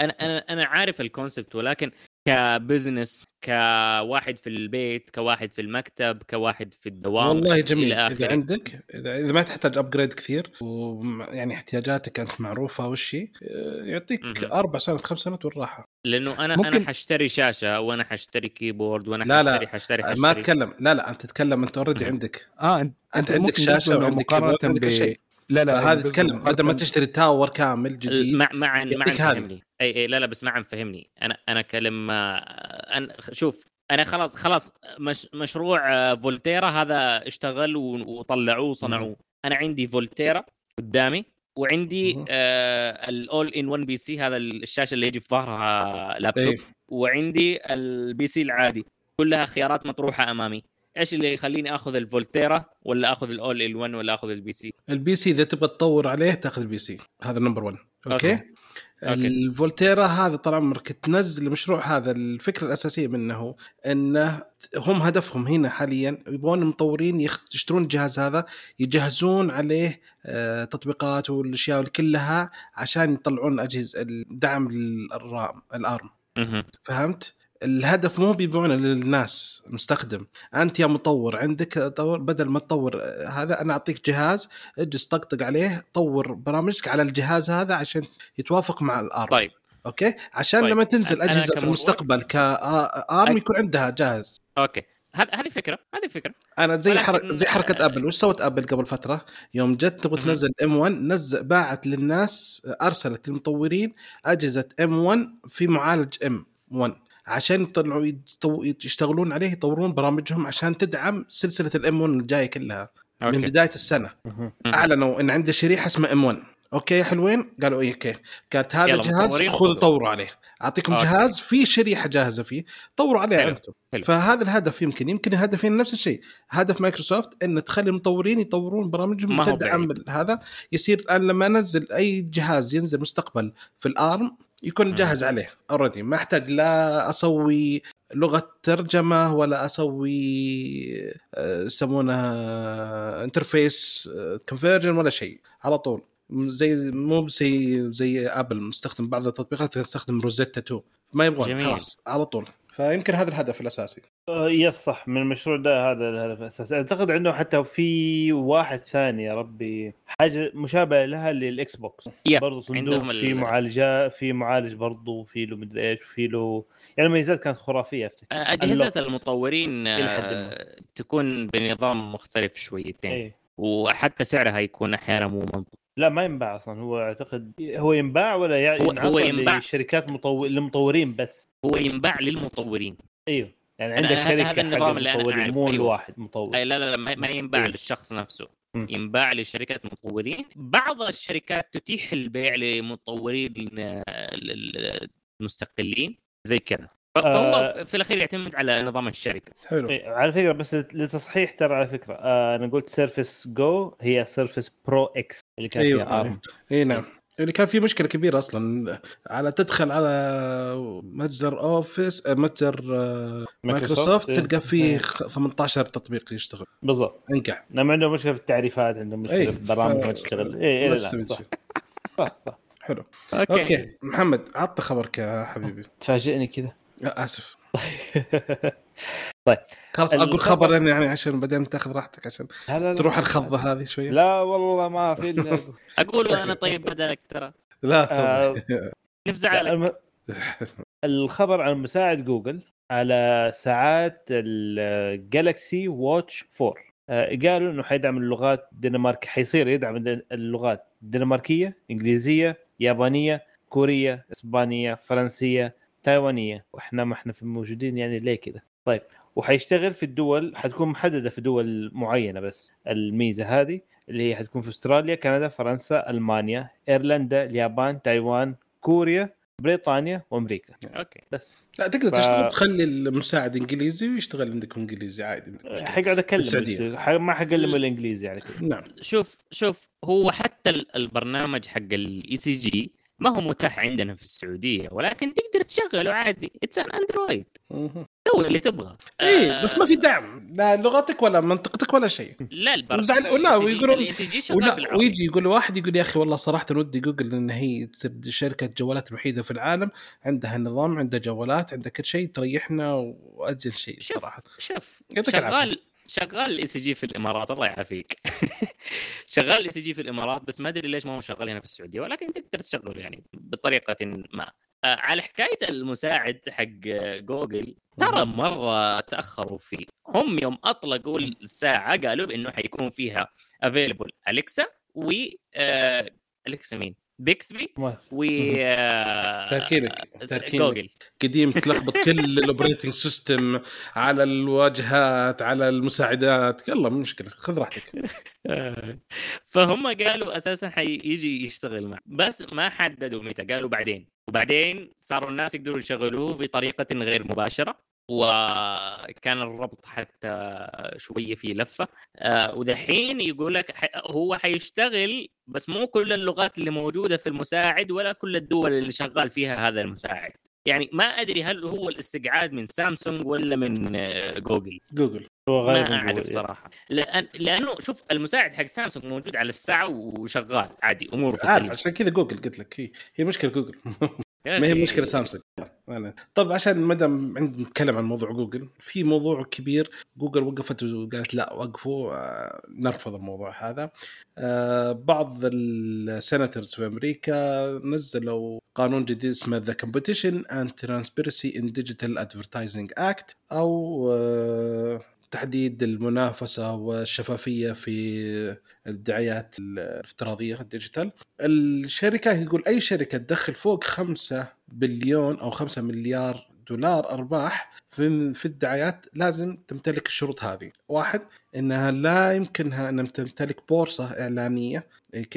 أنا, أنا, أنا عارف الكونسبت ولكن كبزنس كواحد في البيت كواحد في المكتب كواحد في الدوام والله جميل إذا عندك إذا إذا ما تحتاج أبجريد كثير ويعني احتياجاتك أنت معروفة والشيء يعطيك م-م. أربع سنوات خمس سنوات والراحة لأنه أنا ممكن... أنا حشتري شاشة وأنا حشتري كيبورد وأنا لا حشتري لا حشتري حشتري ما أتكلم لا لا أنت تتكلم أنت أوريدي عندك آه أنت, أنت عندك شاشة وعندك كيبورد عندك شيء لا لا هذا تكلم بدل ما تشتري تاور كامل جديد مع مع مع فهمني اي اي لا لا بس ما عم فهمني انا انا كلمه انا شوف انا خلاص خلاص مش مشروع فولتيرا هذا اشتغل وطلعوه وصنعوه انا عندي فولتيرا قدامي وعندي آه الاول ان ون بي سي هذا الشاشه اللي يجي في ظهرها لابتوب وعندي البي سي العادي كلها خيارات مطروحه امامي ايش اللي يخليني اخذ الفولتيرا ولا اخذ الاول ال واحد ولا اخذ البي سي؟ البي سي اذا تبغى تطور عليه تاخذ البي سي، هذا النمبر واحد. اوكي, أوكي. الفولتيرا هذا طال عمرك تنزل المشروع هذا، الفكرة الأساسية منه أنه هم هدفهم هنا حاليا يبغون المطورين يشترون الجهاز هذا يجهزون عليه تطبيقات والأشياء كلها عشان يطلعون أجهزة الدعم للرام الأرم. فهمت؟ الهدف مو بيبيعونه للناس مستخدم، أنت يا مطور عندك طور، بدل ما تطور هذا أنا أعطيك جهاز اجلس طقطق عليه طور برامجك على الجهاز هذا عشان يتوافق مع الآرم. طيب أوكي، عشان طيب. لما تنزل أجهزة في المستقبل كآرم يكون عندها جاهز. أوكي هذه فكرة، هذه فكرة. أنا زي حركة زي حركة أبل، وش سوت أبل قبل فترة يوم جت تبغى تنزل إم وان، نزل باعت للناس، أرسلت المطورين أجهزة إم وان في معالج إم وان عشان يطلعوا يشتغلون عليه يطورون برامجهم عشان تدعم سلسلة الام واحد الجاية كلها. أوكي. من بداية السنة أعلنوا إن عنده شريحة اسمها إم وان. أوكي حلوين، قالوا إيه أوكي كانت هذا الجهاز خذوا طوروا عليه، أعطيكم أوكي. جهاز فيه شريحة جاهزة فيه طوروا عليه أنتم. فهذا الهدف يمكن يمكن الهدفين نفس الشيء، هدف مايكروسوفت إن تخلي المطورين يطورون برامجهم تدعم هذا. يصير الآن لما نزل أي جهاز ينزل مستقبل في الآرم يكون جاهز عليه already، ما احتاج لا اسوي لغه ترجمه ولا اسوي يسمونها انترفيس كونفرجن ولا شيء، على طول زي مو زي زي ابل مستخدم بعض التطبيقات تستخدم روزيتا اتنين، ما يبغون خلاص على طول. فيمكن هذا الهدف الاساسي يس صح من المشروع ده، هذا الهدف الاساسي. اعتقد عنده حتى في واحد ثاني يا ربي حاجه مشابهه لها للاكس بوكس yeah. برضه صندوق في معالجه، في معالج برضه في له مدري ايش في له، يعني ميزات كانت خرافيه. اجهزه المطورين تكون بنظام مختلف شويتين ايه. وحتى سعرها يكون احيانا مو منطقي، لا ما ينباع اصلا. هو اعتقد هو ينباع ولا يعني هو ينباع لشركات مطور للمطورين بس، هو ينباع للمطورين ايوه، يعني عندك شركه النظام اللي انا مو أيوه. واحد مطور لا لا لا ما ينباع أيوه. للشخص نفسه م. ينباع لشركات مطورين. بعض الشركات تتيح البيع لمطورين المستقلين زي كذا، فالطلب في الأخير يعتمد على نظام الشركة. حلو. على فكرة بس لتصحيح ترى، على فكرة أنا قلت سيرفس جو هي سيرفس برو إكس اللي كان أيوة. فيها آرم. إيه نعم اللي كان فيه مشكلة كبيرة أصلاً، على تدخل على متجر أوفيس متجر مايكروسوفت تلقى فيه ثمانية عشر تطبيق يشتغل بالضبط. إنك نعم عندهم مشكلة في التعريفات، عندهم مشكلة أيه. في البرامج ما تشتغل. إيه إيه صح. صح صح صح حلو. أوكي, أوكي. محمد عطى خبرك يا حبيبي، تفاجئني كذا آسف. طيب خلاص أقول خبر لأن يعني عشان بعدين تأخذ راحتك عشان لا لا تروح الخضة هذه شوية. لا والله ما في أقول أنا طيب بدلك ترى لا طيب نفزع عليك. الخبر عن مساعد جوجل على ساعات الجالكسي واتش فور، قالوا إنه حيدعم اللغات الدنمارك، حيصير يدعم اللغات الدنماركية إنجليزية يابانية كورية إسبانية فرنسية تايوانية، واحنا ما احنا في موجودين يعني ليه كده. طيب وحيشتغل في الدول، حتكون محددة في دول معينة بس الميزة هذه اللي هي حتكون في أستراليا كندا فرنسا ألمانيا إيرلندا اليابان تايوان كوريا بريطانيا وأمريكا. أوكي بس لا تقدر ف... تشتغل تخلي المساعد إنجليزي ويشتغل عندك إنجليزي عادي، حيقعد أكلم حق... ما حقلم الإنجليزي يعني كده. نعم شوف شوف هو حتى البرنامج حق الإي سي جي ما هو متاح عندنا في السعودية، ولكن تقدر تشغله عادي it's an android سوي اللي تبغى. إيه بس ما في دعم لا لغتك ولا منطقتك ولا شيء. لا البرنامج ولا ويقولون ويجي يقول واحد يقول يا أخي والله صراحة ودي جوجل إن هي شركة جوالات الوحيدة في العالم عندها النظام عندها جوالات عندها كل شيء تريحنا وأجل شيء صراحة. شوف شغال شغال اي سي جي في الامارات الله يعافيك. شغال اي سي جي في الامارات بس ما ادري ليش ما هو شغال هنا في السعوديه، ولكن تقدر تشغله يعني بطريقه ما. على حكايه المساعد حق جوجل ترى مره تاخروا فيه، هم يوم اطلقوا الساعه قالوا انه حيكون فيها افيلبل اليكسا و اليكسا مين بيكسبي و تركيبك جوجل قديم تلخبط كل الاوبريتنج سيستم على الواجهات على المساعدات يلا مشكله خذ راحتك. فهم قالوا اساسا حيجي يشتغل معه بس ما حددوا متى، قالوا بعدين، وبعدين صاروا الناس يقدروا يشغلوه بطريقه غير مباشره وكان الربط حتى شوية فيه لفة. ودحين يقول لك هو حيشتغل بس مو كل اللغات اللي موجودة في المساعد ولا كل الدول اللي شغال فيها هذا المساعد. يعني ما أدري هل هو الاستقعاد من سامسونج ولا من جوجل جوجل ما أعرف صراحة، لأن لأنه شوف المساعد حق سامسونج موجود على الساعة وشغال عادي أمور في السليم. عشان كذا جوجل قلت لك هي هي مشكلة جوجل ما هي مشكلة سامسونج. طب عشان مدام عند نتكلم عن موضوع جوجل، في موضوع كبير جوجل وقفت وقالت لا وقفوا، نرفض الموضوع هذا. بعض السيناترز في أمريكا نزلوا قانون جديد اسمه The Competition and Transparency in Digital Advertising Act، أو تحديد المنافسة والشفافية في الدعايات الافتراضية الديجيتال. الشركة يقول أي شركة تدخل فوق خمسة بليون أو خمسة مليار دولار أرباح في الدعايات لازم تمتلك الشروط هذه. واحد، إنها لا يمكنها أن تمتلك بورصة إعلانية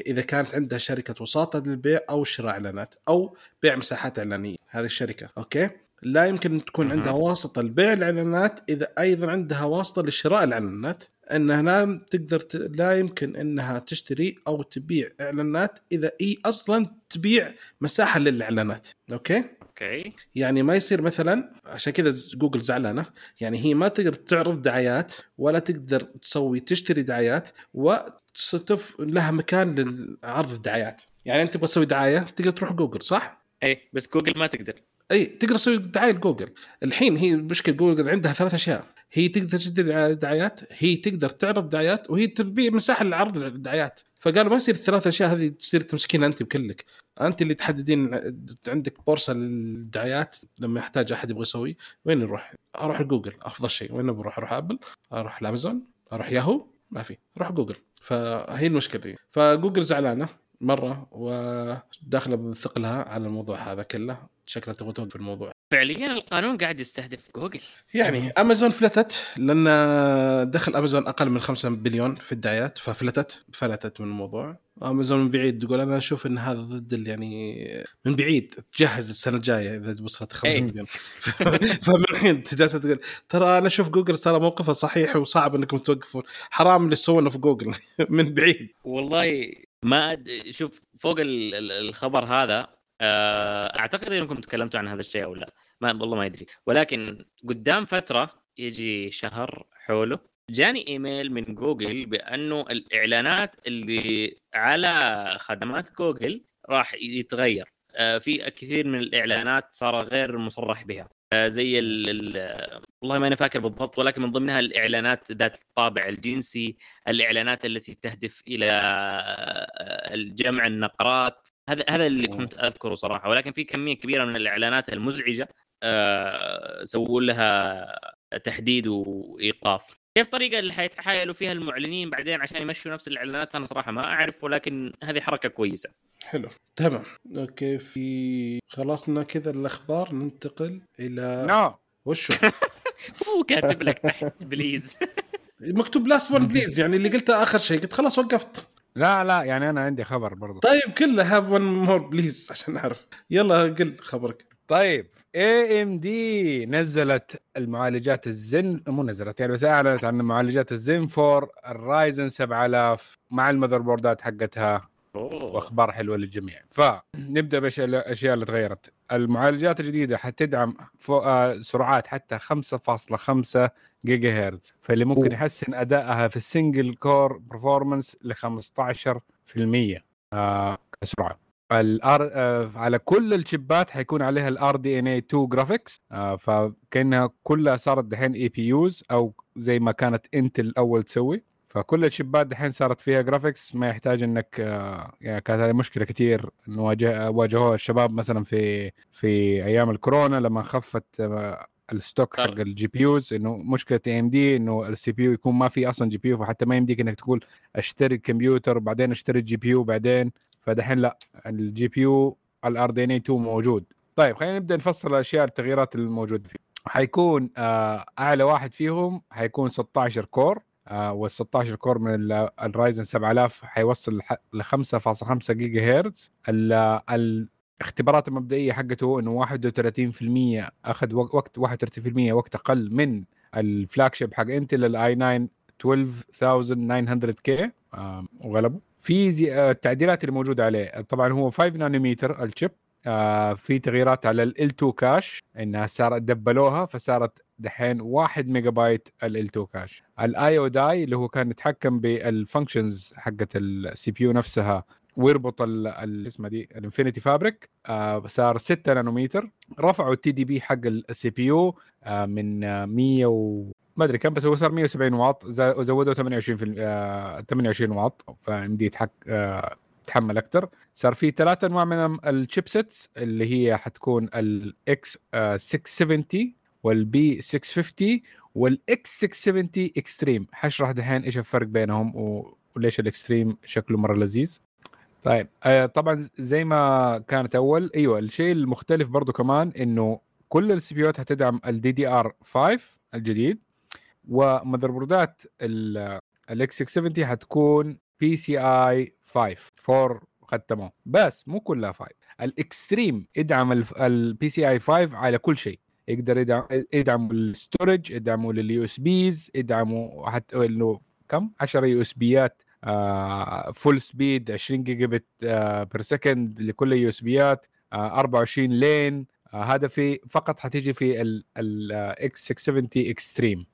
إذا كانت عندها شركة وساطة للبيع أو شراء إعلانات أو بيع مساحات إعلانية. هذه الشركة أوكي لا يمكن تكون عندها واسطة لبيع الإعلانات، إذا أيضا عندها واسطة لشراء الإعلانات. أنها لا تقدر ت... لا يمكن أنها تشتري أو تبيع إعلانات إذا إي أصلا تبيع مساحة للإعلانات. أوكي أوكي يعني ما يصير مثلا، عشان كذا جوجل زعلانة، يعني هي ما تقدر تعرض دعايات ولا تقدر تسوي تشتري دعايات وتصف لها مكان لعرض الدعايات. يعني أنت بتسوي دعاية تقدر تروح جوجل صح؟ إيه بس جوجل ما تقدر. اي تقدر تسوي دعايه لجوجل. الحين هي مشكله جوجل عندها ثلاث اشياء، هي تقدر تشتري دعايات، هي تقدر تعرض دعايات، وهي تبيع مساحه لعرض الدعايات. فقالوا ما يصير الثلاث اشياء هذه تصير تمسكينها انت بكلك، انت اللي تحددين عندك بورصه للدعايات. لما يحتاج احد يبغى يسوي وين نروح؟ اروح لجوجل افضل شيء. وين بروح؟ اروح ابل، اروح لامازون، اروح ياهو، ما في، اروح جوجل. فهي المشكله دي. فجوجل زعلانه مره وداخله بثقلها على الموضوع هذا كله، شكلها تبغى توقف الموضوع. فعليا القانون قاعد يستهدف جوجل. يعني امازون فلتت لان دخل امازون اقل من خمسة بليون في الدعايات، ففلتت فلتت من الموضوع. امازون من بعيد تقول انا اشوف ان هذا ضد، يعني من بعيد تجهز السنه الجايه اذا وصلت خمسة مليون. فمن الحين تجلسه تقول ترى انا اشوف جوجل ترى موقفه صحيح وصعب انكم توقفون، حرام اللي سوونه في جوجل. من بعيد والله ما أد... شوف فوق الخبر هذا اعتقد انكم تكلمتوا عن هذا الشيء او لا، ما والله ما ادري، ولكن قدام فتره يجي شهر حوله جاني ايميل من جوجل بانه الاعلانات اللي على خدمات جوجل راح يتغير. في كثير من الاعلانات صار غير مصرح بها، زي ال والله ما أنا فاكر بالضبط، ولكن من ضمنها الإعلانات ذات الطابع الجنسي، الإعلانات التي تهدف إلى جمع النقرات. هذا هذا اللي كنت أذكره صراحة، ولكن في كمية كبيرة من الإعلانات المزعجة سووا لها تحديد وإيقاف. كيف الطريقة اللي حيتحايلوا فيها المعلنين بعدين عشان يمشوا نفس الإعلانات أنا صراحة ما أعرف، ولكن هذه حركة كويسة. حلو تمام اوكي. في خلصنا كذا الاخبار، ننتقل الى نو no. وشو هو كاتب لك تحت بليز مكتوب لاست وان بليز، يعني اللي قلته اخر شيء قلت خلاص وقفت. لا لا يعني انا عندي خبر برضه. طيب كله هاف وان مور بليز عشان نعرف. يلا قل خبرك. طيب إيه إم دي نزلت المعالجات الزن مو نزلت يعني بس اعلنت عن معالجات الزن فور الرايزن سبعة آلاف مع المذر بوردات حقتها، واخبار حلوه للجميع. فنبدا بالاشياء اللي تغيرت. المعالجات الجديده حتدعم سرعات حتى خمسة فاصلة خمسة جيجا هرتز، فاللي ممكن يحسن ادائها في السنجل كور برفورمانس ل خمسة عشر بالمية سرعه. على كل الشيبات حيكون عليها ال آر دي إن إيه تو جرافيكس، فكانها كلها صارت دحين اي بي يوز او زي ما كانت انتل اول تسوي. فكل الشبات الحين صارت فيها جرافيكس، ما يحتاج انك يعني كانت هذه مشكله كثير نواجه واجهوها الشباب مثلا في في ايام الكورونا لما خفت الستوك حق الجي بي يوز، انه مشكله اي ام دي انه السي بي يو يكون ما في اصلا جي بي يو، فحتى ما يمديك انك تقول اشتري كمبيوتر وبعدين اشتري جي بي يو بعدين. فدحين لا، الجي بي يو الار دي ان اي تو موجود. طيب خلينا نبدا نفصل الاشياء التغييرات الموجوده فيه. حيكون اعلى واحد فيهم حيكون ستة عشر كور، والستة عشر كور من الرايزن سبعة آلاف حيوصل ل خمسة فاصلة خمسة جيجا هرتز. اختبارات المبدئية حقته انه واحد وثلاثين بالمئة اخذ وقت واحد وثلاثين بالمئة وقت اقل من الفلاجشيب حق انتل الاي ناين اثنا عشر ألف وتسعمية كي وغلبه. في التعديلات اللي موجودة عليه طبعا هو خمسة نانومتر الشيب، في تغييرات على ال إل تو كاش انها صارت دبلوها فصارت دحين واحد ميجا بايت ال إل تو كاش. الايو داي اللي هو كان يتحكم بالفانكشنز حقت السي بي يو نفسها ويربط الاسمه دي الانفينيتي فابريك صار ستة نانومتر. رفعوا التي دي بي حق السي بي يو من مية و... ما ادري كم، بس هو صار مية وسبعين واط وزودوا ثمانية وعشرين واط فمدي يتحك... تحمل اكثر. صار في ثلاث انواع من الشيبسيتس اللي هي حتكون الاكس ستمية وسبعين والبي ستمية وخمسين والاكس ستمية وسبعين اكستريم. حشرح دحين ايش الفرق بينهم وليش الاكستريم شكله مره لذيذ. طيب طبعا زي ما كانت اول، ايوه الشيء المختلف برضو كمان انه كل السي بي يوات هتدعم الدي دي ار خمسة الجديد، ومذر بوردات الاكس ستمية وسبعين هتكون بي سي اي خمسة ختموه، بس مو كلها خمسة. الاكستريم يدعم البي سي اي خمسة على كل شيء، يقدر يدعم يدعم الستورج، يدعموا لليو اس بيز، يدعموا حتى انه كم عشرة يو اس بيات فول سبيد عشرين جيجا بت بير سكند لكل يو اس بيات، أربعة وعشرين لين. هذا في فقط حتيجي في الاكس ستمية وسبعين اكستريم.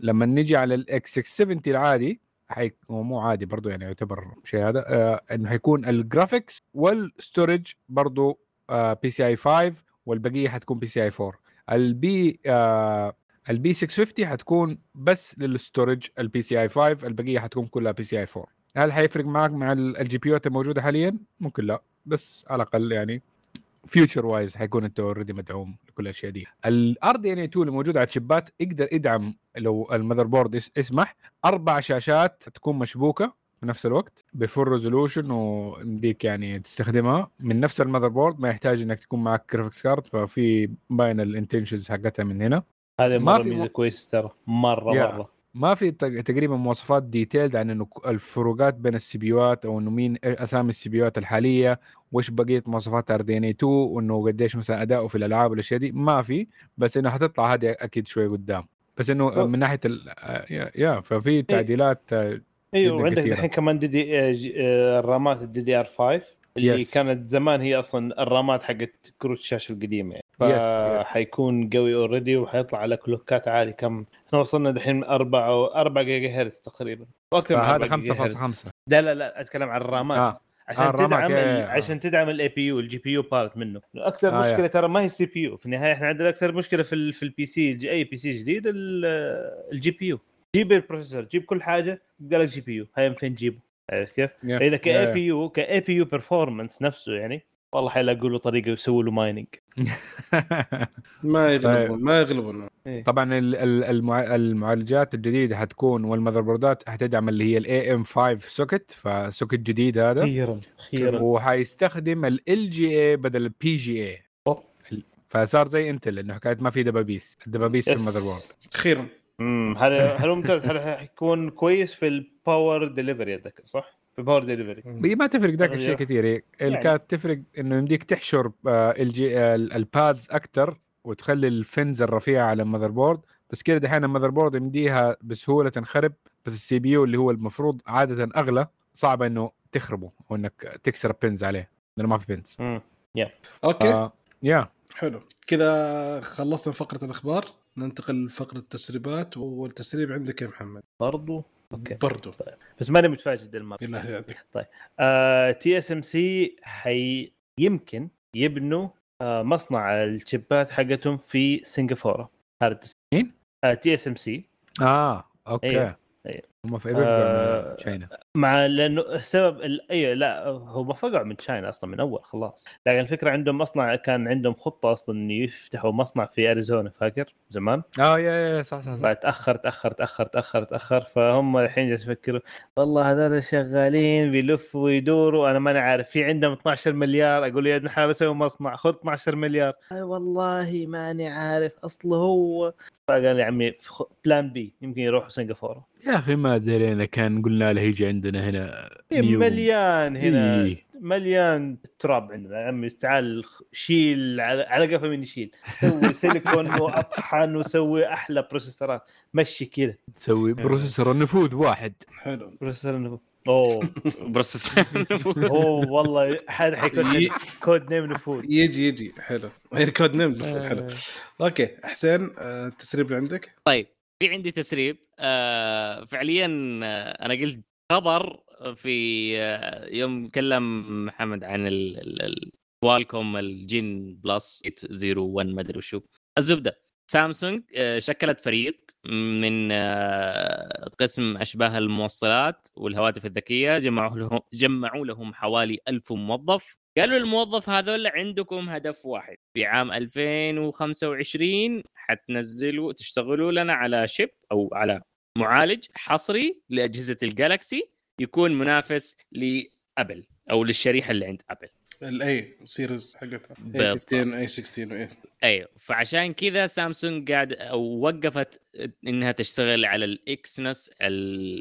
لما نيجي على الاكس ستمية وسبعين العادي حيك مو عادي برضو، يعني يعتبر شيء هذا آه انه حيكون الجرافيكس والستورج برضو آه بي سي اي خمسة والبقيه حتكون بي سي اي أربعة. البي آه البي ستمية وخمسين حتكون بس للستورج البي سي اي خمسة، البقيه حتكون كلها بي سي اي أربعة. هل حيفرق معك مع الجي بي يو الموجوده حاليا؟ ممكن لا، بس على الاقل يعني فيوتشر وايز حيكون انت اوريدي مدعوم لكل الاشياء دي. الار دي ان اي اتنين اللي موجود على الشبات يقدر يدعم لو المذر بورد يسمح اربع شاشات تكون مشبوكه في نفس الوقت بفول ريزولوشن، ومديك يعني تستخدمها من نفس المذر بورد، ما يحتاج انك تكون معك جرافيكس كارد. ففي باين الانتنشنز حقتها من هنا، هذا مره ميزه كويس ترى مره مره. ما في تقريبا مواصفات ديتيلد عن انه الفروقات بين السي بيوات او انه مين اسامي السي بيوات الحاليه وايش بقيه مواصفات ار دي ان اي اتنين وانه قديش مثلا اداؤه في الالعاب والاشياء دي ما في، بس انه حتطلع هذه اكيد شوي قدام. بس انه من ناحيه يا, يا ففي تعديلات ايوه أيوه عندك الحين كمان دي دي الرامات الدي دي ار خمسة اللي yes. كانت زمان هي اصلا الرامات حقت كروت الشاشه القديمه يعني. yes, yes. حيكون قوي اوريدي وحيطلع على كلوكات عالي. كم احنا وصلنا دحين أربعة أربعة جيجا هرتز تقريبا واكثر من هذا خمسة فاصلة خمسة. لا لا لا اتكلم عن الرامات آه. عشان آه تدعم آه. عشان تدعم الاي بي يو الجي بي يو بارت منه. اكثر آه مشكله ترى ما هي السي بي يو في النهايه، احنا عندنا اكثر مشكله في في البي سي، اي بي سي جديد الجي بي يو. جيب البروسيسور، جيب كل حاجه، قال لك جي بي يو هاي فين جيبه عارف كيف؟ إذا كأي بي يو كأي بي يو performance نفسه يعني والله حيلاقوا له طريقة يسووا له مايننج ما يغلبون ما يغلبون. طبعا المعالجات الجديدة حتكون والمذر بوردات حتدعم اللي هي الاي ام خمسة سوكت، فسوكت جديد هذا خيرا خيرا، وحيستخدم ال جي اي بدل البي جي اي، فصار زي انتل انه حكاية ما في دبابيس الدبابيس في المذر بورد. خيرا امم هل هل ممتاز حيكون كويس في الباور ديليفري ذاك صح؟ في باور ديليفري ما تفرق ذاك الشيء كثير يعني. الكات تفرق انه يمديك تحشر البادز اكثر وتخلي الفنز الرفيعه على المذر بورد، بس كده دحين المذر بورد يمديها بسهوله تنخرب، بس السي بي يو اللي هو المفروض عاده اغلى صعب انه تخربه وانك تكسر بينز عليه لانه ما في بينز. امم يا اوكي يا حلو كذا خلصنا فقره الاخبار، ننتقل لفقرة التسريبات. والتسريب عندك يا محمد برضو أوكي. برضو طيب. بس ما أنا متفاجئ المرة طيب آه، تي اس ام سي حي يمكن يبنوا آه، مصنع الشيبات حقتهم في سنغافورة. هذا التسريب تي اس ام سي اه اوكي أيه. أيه. هم فقعوا آه، من تشاينا مع لأنه سبب ال... أيه لا هو ما فقعوا من تشاينا أصلا من أول خلاص، لكن الفكرة عندهم مصنع، كان عندهم خطة أصلا إن يفتحوا مصنع في أريزونا فاكر زمان آه يا يا صح صح, صح. فتأخر تأخر تأخر تأخر تأخر فهم الحين جالس يفكروا والله هذول شغالين بيلفوا ويدوروا أنا ما أنا عارف. في عندهم اثنا عشر مليار، أقول يا ابن حلال بسوي مصنع خذ اثنا عشر مليار أي والله ما أنا عارف أصله هو. فقال لي عمي بلان بي يمكن يروحوا سنغافورة يا أخي ما درينا، كان قلنا له يجي عندنا هنا مليون. مليان هنا مليان تراب عندنا يا عمي، تعال شيل على قفا مني، شيل سوي سيليكون واطحن وسوي احلى بروسيسورات، مشي كذا سوي بروسيسور نفوذ واحد حلو، بروسيسور نفوذ اوه بروسيسور نفوذ اوه والله هذا حيكون كود نيم نفوذ، يجي يجي حلو غير كود نيم نفوذ حلو. اوكي حسين التسريب اللي عندك؟ طيب في عندي تسريب آه فعليا انا قلت خبر في يوم كلم محمد عن الكوالكوم الجين بلس ثمانية صفر واحد ما ادري وشو الزبده. سامسونج شكلت فريق من قسم اشباه الموصلات والهواتف الذكيه، جمعوا لهم جمعوا لهم حوالي ألف موظف، قالوا للموظف هذول عندكم هدف واحد، في عام ألفين وخمسة وعشرين حتنزلوا تشتغلوا لنا على شيب او على معالج حصري لأجهزة الجالكسي يكون منافس لأبل أو للشريحة اللي عند أبل الأي سيريز حقتها اي خمستاشر اي ستاشر اي أيوه. فعشان كذا سامسونج قاعد أو وقفت إنها تشتغل على الإكسنس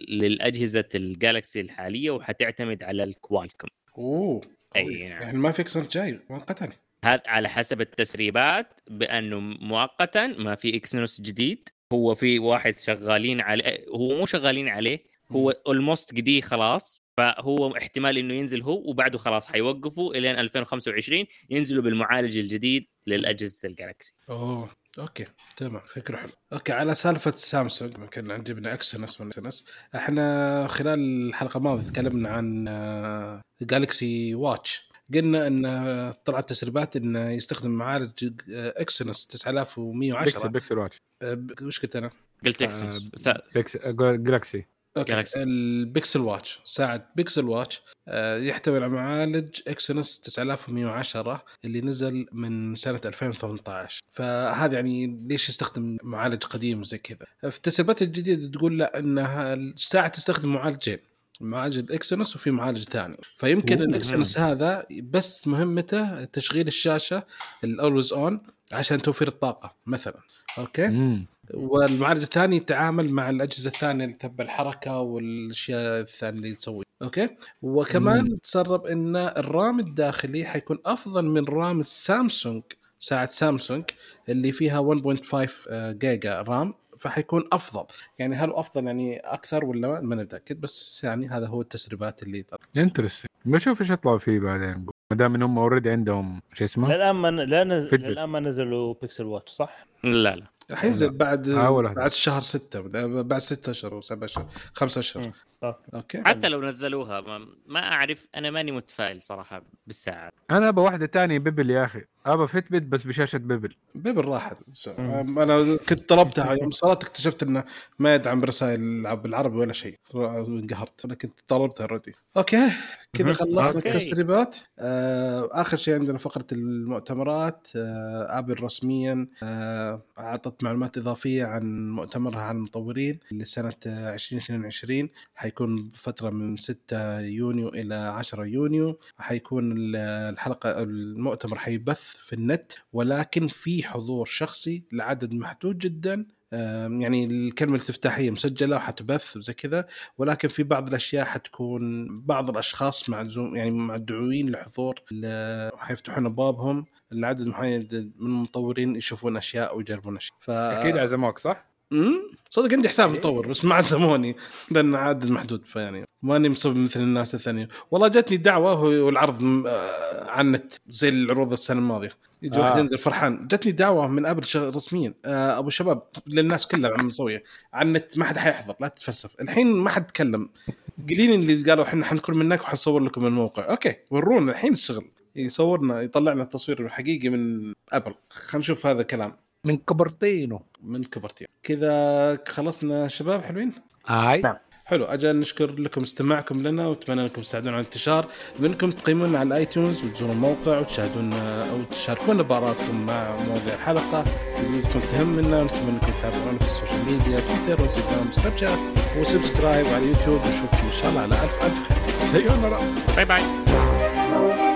للأجهزة الجالكسي الحالية وحتعتمد على الكوالكوم. أوه أي نعم يعني ما في إكسنس جاي مؤقتاً، هذا على حسب التسريبات بأنه مؤقتاً ما في إكسنس جديد، هو في واحد شغالين عليه، هو مو شغالين عليه، هو almost قديه خلاص، فهو احتمال انه ينزل هو وبعده خلاص حيوقفوا الين ألفين وخمسة وعشرين ينزلوا بالمعالج الجديد للاجهزه الجالكسي. اوه اوكي تمام فكره حلو. اوكي على سالفه سامسونج ما كنا جبنا اكسنس من اكسنس، احنا خلال الحلقه الماضيه تكلمنا عن جالكسي واتش، قلنا ان طلعت تسريبات انه يستخدم معالج اكسنس تسعة آلاف ومية وعشرة بيكسل واتش، وش قلت انا؟ قلت اكسنس جالكسي جالكسي البيكسل واتش، ساعة بيكسل واتش يحتوي على معالج اكسنس تسعة آلاف ومية وعشرة اللي نزل من سنة ألفين وثمانية عشر، فهذا يعني ليش يستخدم معالج قديم زي كذا؟ في التسريبات الجديدة تقول لا انها الساعة تستخدم معالجين، معالج الإكسنس وفي معالج ثاني، فيمكن الإكسنس هذا بس مهمته تشغيل الشاشة الأولويز أون عشان توفير الطاقة مثلا، أوكي مم. والمعالج الثاني يتعامل مع الأجهزة الثانية اللي تبع الحركة والأشياء الثانية اللي تسوي، أوكي. وكمان مم. تسرب إن الرام الداخلي حيكون أفضل من رام السامسونج، ساعة سامسونج اللي فيها واحد فاصلة خمسة جيجا رام، فحيكون أفضل. يعني هل أفضل يعني أكثر ولا ما نتأكد، بس يعني هذا هو التسريبات اللي طلع. إنترستين. بشوف إيش يطلعوا فيه بعدين. ما دام إنهم أوريدي عندهم شو اسمه؟ الآن ما لا نزل الآن ما نزلوا بيكسل واتش صح؟ لا لا. راح ينزل بعد بعد شهر ستة، بعد ستة أشهر وسبعة أشهر خمسة أشهر. أوكي. حتى لو نزلوها ما, ما أعرف، أنا ماني متفائل صراحة بالساعة. أنا أبغى واحدة تانية بيبل يا أخي، أبغى فيتبت بس بشاشة بيبل. بيبل راحت. أنا كنت طلبتها يوم صارت اكتشفت إنه ما يدعم برسائل بالعربي ولا شيء، انقهرت. أنا كنت طلبتها ردي. أوكي كذا خلصنا التسريبات. آخر شيء عندنا فقرة المؤتمرات. آبل رسميا أعطت معلومات إضافية عن مؤتمرها عن المطورين لسنة عشرين اثنين وعشرين، حيكون فترة من ستة يونيو إلى عشرة يونيو. حيكون الحلقة المؤتمر حيبث في النت، ولكن في حضور شخصي لعدد محدود جدا، يعني الكلمة الاستفتاحية مسجلة وحتبث وزي كذا، ولكن في بعض الأشياء حتكون بعض الأشخاص معزوم يعني مدعوين للحضور، حيفتحون بابهم العدد محدد من المطورين يشوفون أشياء ويجربون أشياء. ف... أكيد عزموك صح؟ امم صدق عندي حساب مطور بس ما عزموني لأن عدد محدود، فيعني ماني مصب مثل الناس الثانية. والله جاتني دعوة والعرض عنت زي العروض السنة الماضية، يجي واحد ينزل فرحان، جاتني دعوة من قبل رسميا أبو شباب للناس كلها عم نسويها عنت ما حد حيحضر، لا تتفلسف الحين ما حد تكلم، قليل اللي قالوا إحنا حنكون منك وحنصور لكم الموقع. أوكي ورونا الحين الشغل، يصورنا يطلعنا التصوير الحقيقي من أبل، خلينا نشوف هذا الكلام من كبرتينو من كبرتينو كذا. خلصنا شباب حلوين آي نعم. حلو، أجل نشكر لكم استماعكم لنا، واتمنى أنكم تساعدون على الانتشار، منكم تقيمونا على الآيتونز وتزورون الموقع وتشاهدون أو تشاركونا بآرائكم مع مواضيع الحلقة اللي تكون تهمنا، ونتمنى أنكم تتابعونا في السوشيال ميديا تويتر وانستغرام وسناب شات وسبسكرايب على يوتيوب، ونشوفكم إن شاء الله على ألف ألف خير. باي باي.